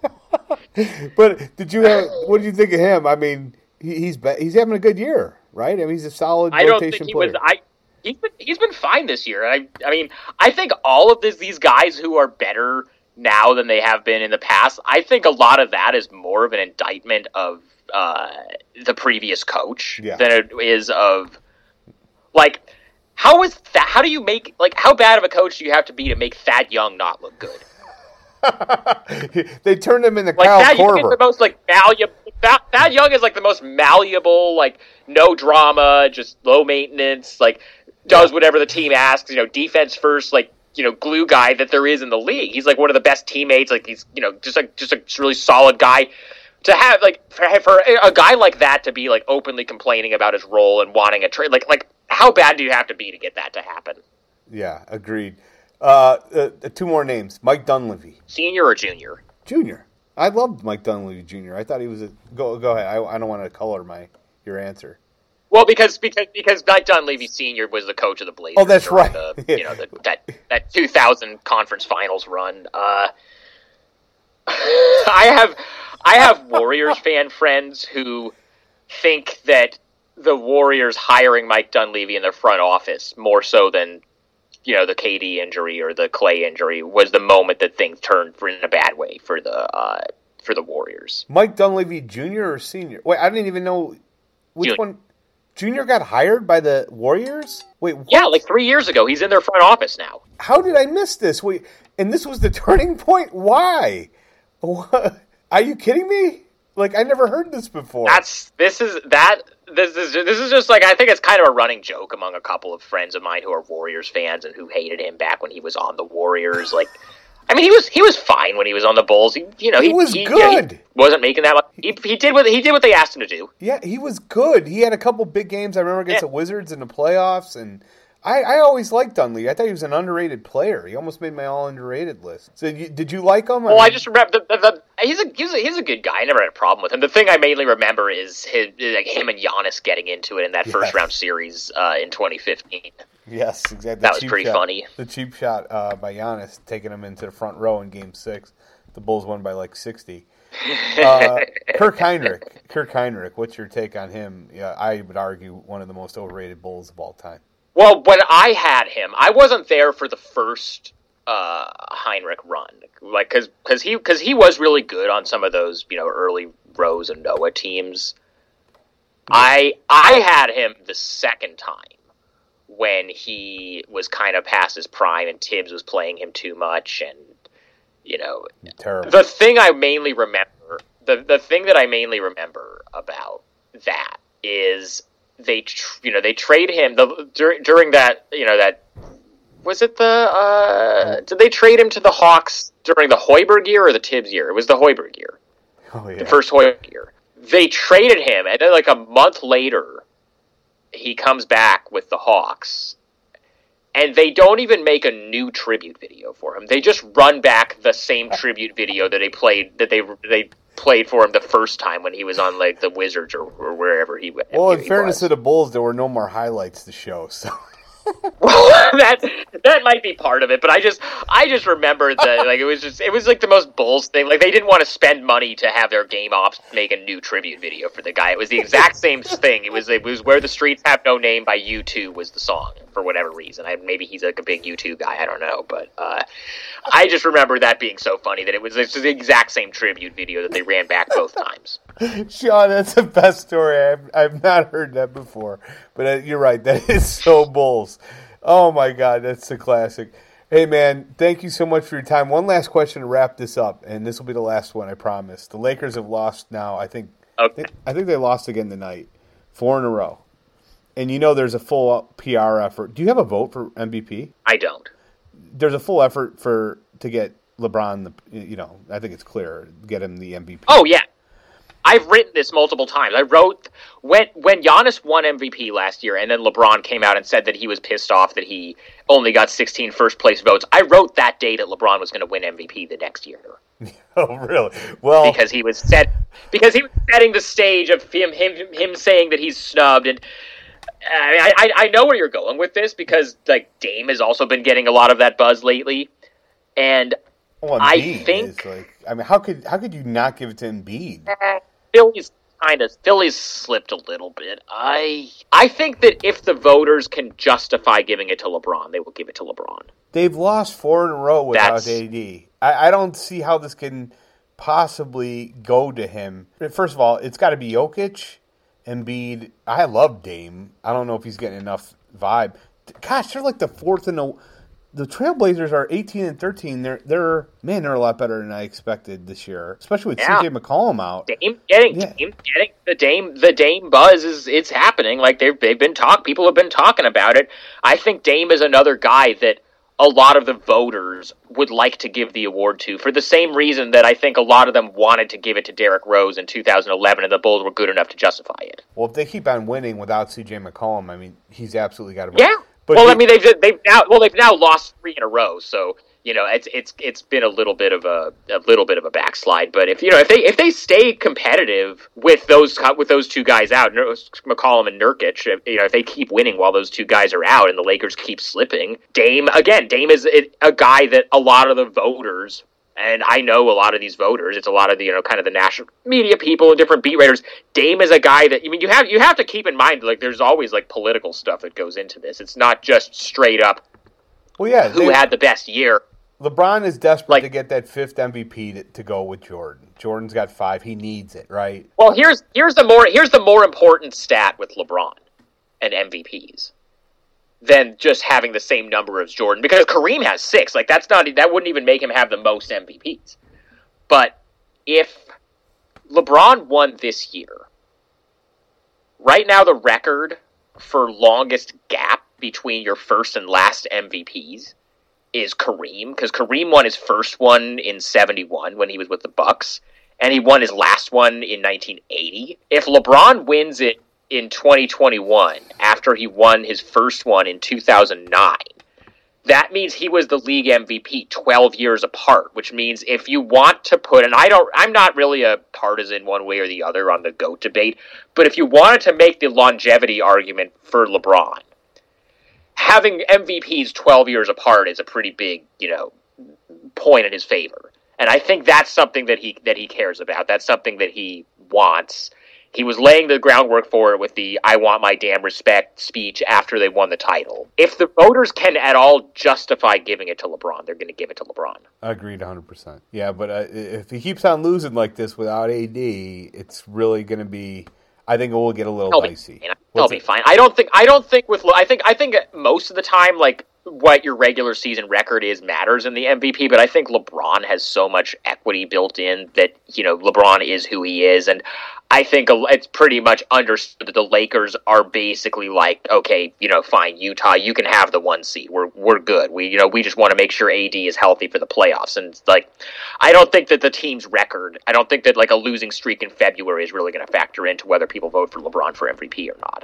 But did you have, what did you think of him? I mean, he, he's he's having a good year, right? I mean, he's a solid I rotation don't think he player. Was, I, he's, been, he's been fine this year. I, I mean, I think all of this, these guys who are better now than they have been in the past, I think a lot of that is more of an indictment of uh, the previous coach yeah. than it is of, like... How is that? How do you make like how bad of a coach do you have to be to make Thad Young not look good? They turned him into like, Kyle Thad Korver. Young is the most like malleable. Thad, Thad Young is like the most malleable, like no drama, just low maintenance, like does whatever the team asks. You know, defense first, like you know, glue guy that there is in the league. He's like one of the best teammates. Like he's you know just like just a really solid guy. To have like for, for a guy like that to be like openly complaining about his role and wanting a trade, like like how bad do you have to be to get that to happen? Yeah, agreed. Uh, uh, two more names: Mike Dunleavy, senior or junior? Junior. I loved Mike Dunleavy Junior I thought he was a go. Go ahead. I, I don't want to color my your answer. Well, because because because Mike Dunleavy Senior was the coach of the Blazers. Oh, that's right. The, you know the, that that two thousand conference finals run. Uh, I have. I have Warriors fan friends who think that the Warriors hiring Mike Dunleavy in their front office more so than, you know, the K D injury or the Clay injury was the moment that things turned in a bad way for the uh, for the Warriors. Mike Dunleavy Junior or Senior? Wait, I didn't even know which Junior. one. Junior got hired by the Warriors? Wait, what? Yeah, like three years ago. He's in their front office now. How did I miss this? Wait, and this was the turning point? Why? What? Are you kidding me? Like I never heard this before. That's this is that this is this is just like I think it's kind of a running joke among a couple of friends of mine who are Warriors fans and who hated him back when he was on the Warriors. Like, I mean, he was he was fine when he was on the Bulls. He you know he, he was he, good. You know, he wasn't making that much. He, he did what he did what they asked him to do. Yeah, he was good. He had a couple big games. I remember against yeah. the Wizards in the playoffs, and I, I always liked Dunleavy. I thought he was an underrated player. He almost made my all underrated list. So you, did you like him? Well, I, mean, I just remember the, the, the, he's a he's a he's a good guy. I never had a problem with him. The thing I mainly remember is his, like him and Giannis getting into it in that yes. first round series uh, in twenty fifteen. Yes, exactly. The that was pretty shot, funny. The cheap shot uh, by Giannis taking him into the front row in Game Six. The Bulls won by like sixty. Uh, Kirk Heinrich. Kirk Heinrich. What's your take on him? Yeah, I would argue one of the most overrated Bulls of all time. Well, when I had him, I wasn't there for the first uh, Heinrich run, like because because he because he was really good on some of those, you know, early Rose and Noah teams. I I had him the second time when he was kind of past his prime and Tibbs was playing him too much, and you know, terrible. The thing I mainly remember the the thing that I mainly remember about that is they tr- you know they trade him the dur- during that you know that was it the uh, did they trade him to the Hawks during the Hoiberg year or the Tibbs year? It was the Hoiberg year. Oh, yeah. The first Hoiberg year. They traded him, and then like a month later, he comes back with the Hawks, and they don't even make a new tribute video for him. They just run back the same tribute video that they played that they they played for him the first time when he was on like the Wizards or, or wherever he went. Well, in fairness was. to the Bulls, there were no more highlights to show, so. Well, that that might be part of it, but I just I just remember that like it was just it was like the most Bulls thing. Like they didn't want to spend money to have their game ops make a new tribute video for the guy. It was the exact same thing. It was it was Where the Streets Have No Name by U two was the song for whatever reason. I, maybe he's like a big U two guy. I don't know, but uh, I just remember that being so funny that it was it's the exact same tribute video that they ran back both times. Sean, that's the best story. I've I've not heard that before, but uh, you're right. That is so Bulls. Oh, my God, that's a classic. Hey, man, thank you so much for your time. One last question to wrap this up, and this will be the last one, I promise. The Lakers have lost now, I think. Okay. I think they lost again tonight, four in a row. And you know there's a full P R effort. Do you have a vote for M V P? I don't. There's a full effort for to get LeBron, the you know, I think it's clear, get him the M V P. Oh, yeah. I've written this multiple times. I wrote when when Giannis won M V P last year and then LeBron came out and said that he was pissed off that he only got sixteen first-place votes. I wrote that day that LeBron was going to win M V P the next year. Oh, really? Well, because he was set because he was setting the stage of him him him saying that he's snubbed. And I I, I know where you're going with this because like Dame has also been getting a lot of that buzz lately. And well, I think like, I mean how could how could you not give it to Embiid? Uh, Philly's kind of Philly's slipped a little bit. I I think that if the voters can justify giving it to LeBron, they will give it to LeBron. They've lost four in a row without That's... A D. I, I don't see how this can possibly go to him. First of all, it's got to be Jokic, Embiid. I love Dame. I don't know if he's getting enough vibe. Gosh, they're like the fourth in a. The Trailblazers are eighteen and thirteen. They're they're man, they're a lot better than I expected this year, especially with yeah. C J McCollum out. Dame getting, yeah. Dame getting the Dame the Dame buzz is it's happening. Like they've they've been talk people have been talking about it. I think Dame is another guy that a lot of the voters would like to give the award to for the same reason that I think a lot of them wanted to give it to Derrick Rose in two thousand eleven, and the Bulls were good enough to justify it. Well, if they keep on winning without C J McCollum, I mean, he's absolutely got to win. Yeah. But well, he, I mean, they've they've now well they've now lost three in a row, so you know it's it's it's been a little bit of a a little bit of a backslide. But if you know if they if they stay competitive with those with those two guys out, McCollum and Nurkic, if, you know if they keep winning while those two guys are out, and the Lakers keep slipping, Dame again, Dame is a guy that a lot of the voters. And I know a lot of these voters. It's a lot of the you know kind of the national media people and different beat writers. Dame is a guy that I mean you have you have to keep in mind like there's always like political stuff that goes into this. It's not just straight up. Well, yeah, who they, had the best year? LeBron is desperate like, to get that fifth M V P to, to go with Jordan. Jordan's got five. He needs it, right? Well, here's here's the more here's the more important stat with LeBron and M V Ps. Than just having the same number as Jordan, because Kareem has six. Like that's not that wouldn't even make him have the most M V Ps. But if LeBron won this year, right now the record for longest gap between your first and last M V Ps is Kareem, because Kareem won his first one in seventy-one when he was with the Bucks, and he won his last one in nineteen eighty. If LeBron wins it in twenty twenty-one, after he won his first one in two thousand nine, that means he was the league M V P twelve years apart, which means if you want to put, and I don't, I'm not really a partisan one way or the other on the GOAT debate, but if you wanted to make the longevity argument for LeBron, having M V Ps twelve years apart is a pretty big, you know, point in his favor. And I think that's something that he, that he cares about. That's something that he wants. He was laying the groundwork for it with the I want my damn respect speech after they won the title. If the voters can at all justify giving it to LeBron, they're going to give it to LeBron. I agreed one hundred percent. Yeah, but uh, if he keeps on losing like this without A D, it's really going to be... I think it will get a little I'll dicey. They'll be fine. I don't think. I don't think with. I think. I think most of the time, like what your regular season record is matters in the M V P. But I think LeBron has so much equity built in that you know LeBron is who he is, and I think it's pretty much understood that the Lakers are basically like, okay, you know, fine, Utah, you can have the one seed. We're we're good. We you know we just want to make sure A D is healthy for the playoffs. And it's like, I don't think that the team's record. I don't think that like a losing streak in February is really going to factor into whether people vote for LeBron for M V P or not.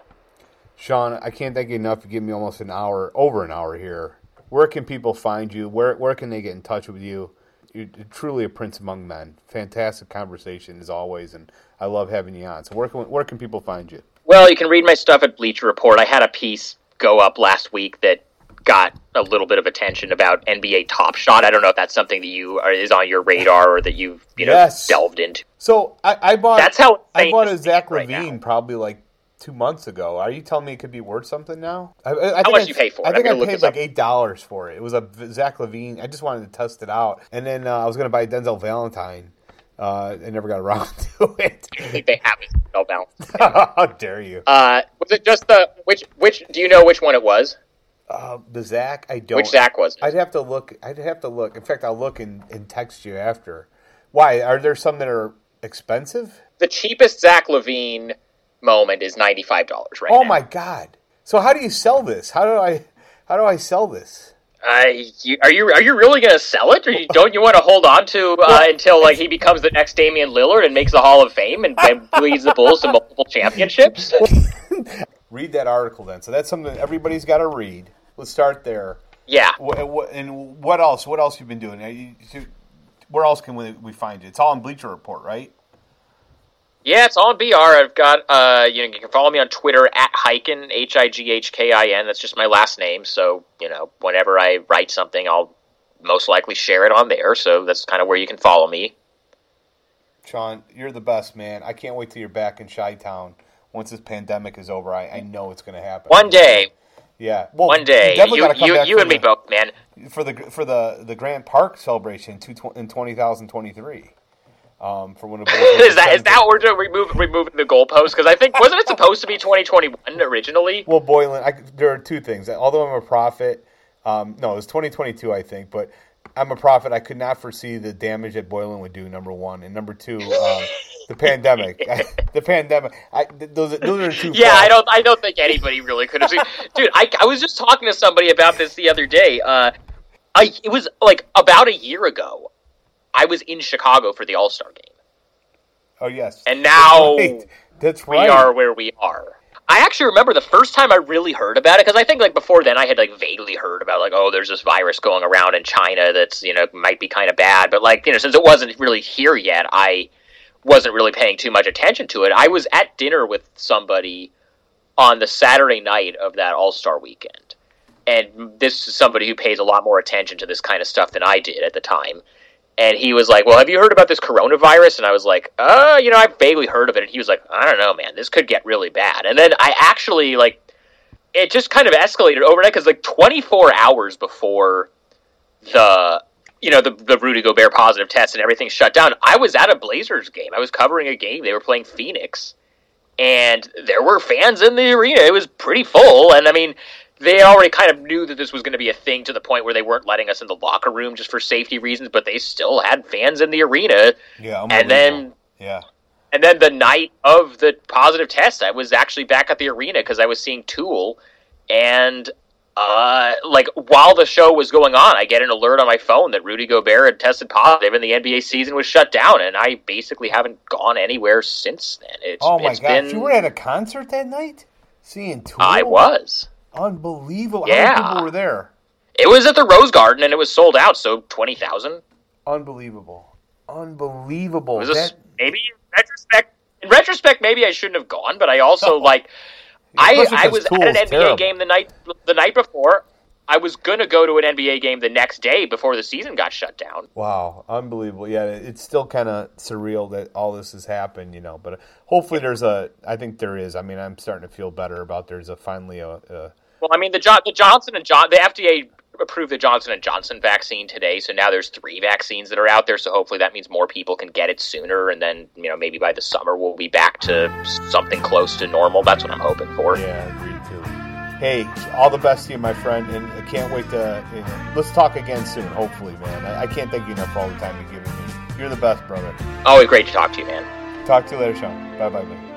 Sean, I can't thank you enough for giving me almost an hour, over an hour here. Where can people find you? Where where can they get in touch with you? You're truly a prince among men. Fantastic conversation as always, and I love having you on. So where can where can people find you? Well, you can read my stuff at Bleacher Report. I had a piece go up last week that got a little bit of attention about N B A Top Shot. I don't know if that's something that you are, is on your radar or that you've you know yes. delved into. So I, I bought that's how I bought a Zach LaVine right probably like two months ago. Are you telling me it could be worth something now? I, I think How much I, you pay for it? I think I paid like eight dollars for it. It was a Zach LaVine. I just wanted to test it out. And then uh, I was going to buy Denzel Valentine. Uh, I never got around to it. I think they have Denzel Valentine. How dare you? Uh, was it just the, which, which, do you know which one it was? Uh, the Zach, I don't. Which Zach was it? I'd have to look. I'd have to look. In fact, I'll look and, and text you after. Why? Are there some that are expensive? The cheapest Zach LaVine moment is ninety-five dollars right now. Oh my god. So how do you sell this? How do I how do I sell this? Uh, you, are you are you really going to sell it, or you, don't you want to hold on to uh, well, until like he becomes the next Damian Lillard and makes the Hall of Fame and, and leads the Bulls to multiple championships? Read that article then. So that's something everybody's got to read. Let's start there. Yeah. And what else? What else you've been doing? Where else can we find you? It's all in Bleacher Report, right? Yeah, it's all on B R. I've got, uh, you know, you can follow me on Twitter at Hyken, H I G H K I N. That's just my last name. So, you know, whenever I write something, I'll most likely share it on there. So that's kind of where you can follow me. Sean, you're the best, man. I can't wait till you're back in Chi-Town. Once this pandemic is over, I, I know it's going to happen. One day. Yeah. Well, one day. You, you, you, you and the, me both, man. For the for the, the Grand Park celebration in two thousand twenty-three. Um, for when is that is that we're doing remove removing the goalpost? Because I think wasn't it supposed to be twenty twenty-one originally? Well, Boylan, I, there are two things. Although I'm a prophet, um, no, it was twenty twenty-two, I think. But I'm a prophet. I could not foresee the damage that Boylan would do. Number one, and number two, um, the pandemic. the pandemic. I, those, those are two. Yeah, far. I don't. I don't think anybody really could have seen. Dude, I, I was just talking to somebody about this the other day. Uh, I it was like about a year ago. I was in Chicago for the All-Star game. Oh, yes. And now That's right. That's right. We are where we are. I actually remember the first time I really heard about it, because I think like before then I had like vaguely heard about like, oh, there's this virus going around in China that's, you know, might be kind of bad. But like, you know, since it wasn't really here yet, I wasn't really paying too much attention to it. I was at dinner with somebody on the Saturday night of that All-Star weekend. And this is somebody who pays a lot more attention to this kind of stuff than I did at the time. And he was like, well, have you heard about this coronavirus? And I was like, oh, you know, I vaguely heard of it. And he was like, I don't know, man, this could get really bad. And then I actually, like, it just kind of escalated overnight because, like, twenty-four hours before the, you know, the, the Rudy Gobert positive test and everything shut down, I was at a Blazers game. I was covering a game. They were playing Phoenix. And there were fans in the arena. It was pretty full. And, I mean... they already kind of knew that this was going to be a thing to the point where they weren't letting us in the locker room just for safety reasons, but they still had fans in the arena. Yeah, I'm and then yeah, and then the night of the positive test, I was actually back at the arena because I was seeing Tool, and uh, like while the show was going on, I get an alert on my phone that Rudy Gobert had tested positive and the N B A season was shut down, and I basically haven't gone anywhere since then. It's, oh my it's god, been... you were at a concert that night seeing Tool. I was. Unbelievable. Yeah. How many people were there? It was at the Rose Garden, and it was sold out, so twenty thousand. Unbelievable. Unbelievable. That... A, maybe in retrospect, in retrospect, maybe I shouldn't have gone, but I also, oh. like, yeah, I, I was at an N B A terrible. game the night the night before. I was going to go to an N B A game the next day before the season got shut down. Wow, unbelievable. Yeah, it's still kind of surreal that all this has happened, you know. But hopefully there's a – I think there is. I mean, I'm starting to feel better about there's a finally a, a – Well, I mean, the, jo- the Johnson and John, the F D A approved the Johnson and Johnson vaccine today, so now there's three vaccines that are out there, so hopefully that means more people can get it sooner, and then, you know, maybe by the summer we'll be back to something close to normal. That's what I'm hoping for. Yeah, I agree, too. Hey, all the best to you, my friend, and I can't wait to, you know, let's talk again soon, hopefully, man. I, I can't thank you enough for all the time you've given me. You're the best, brother. Always great to talk to you, man. Talk to you later, Sean. Bye-bye, man.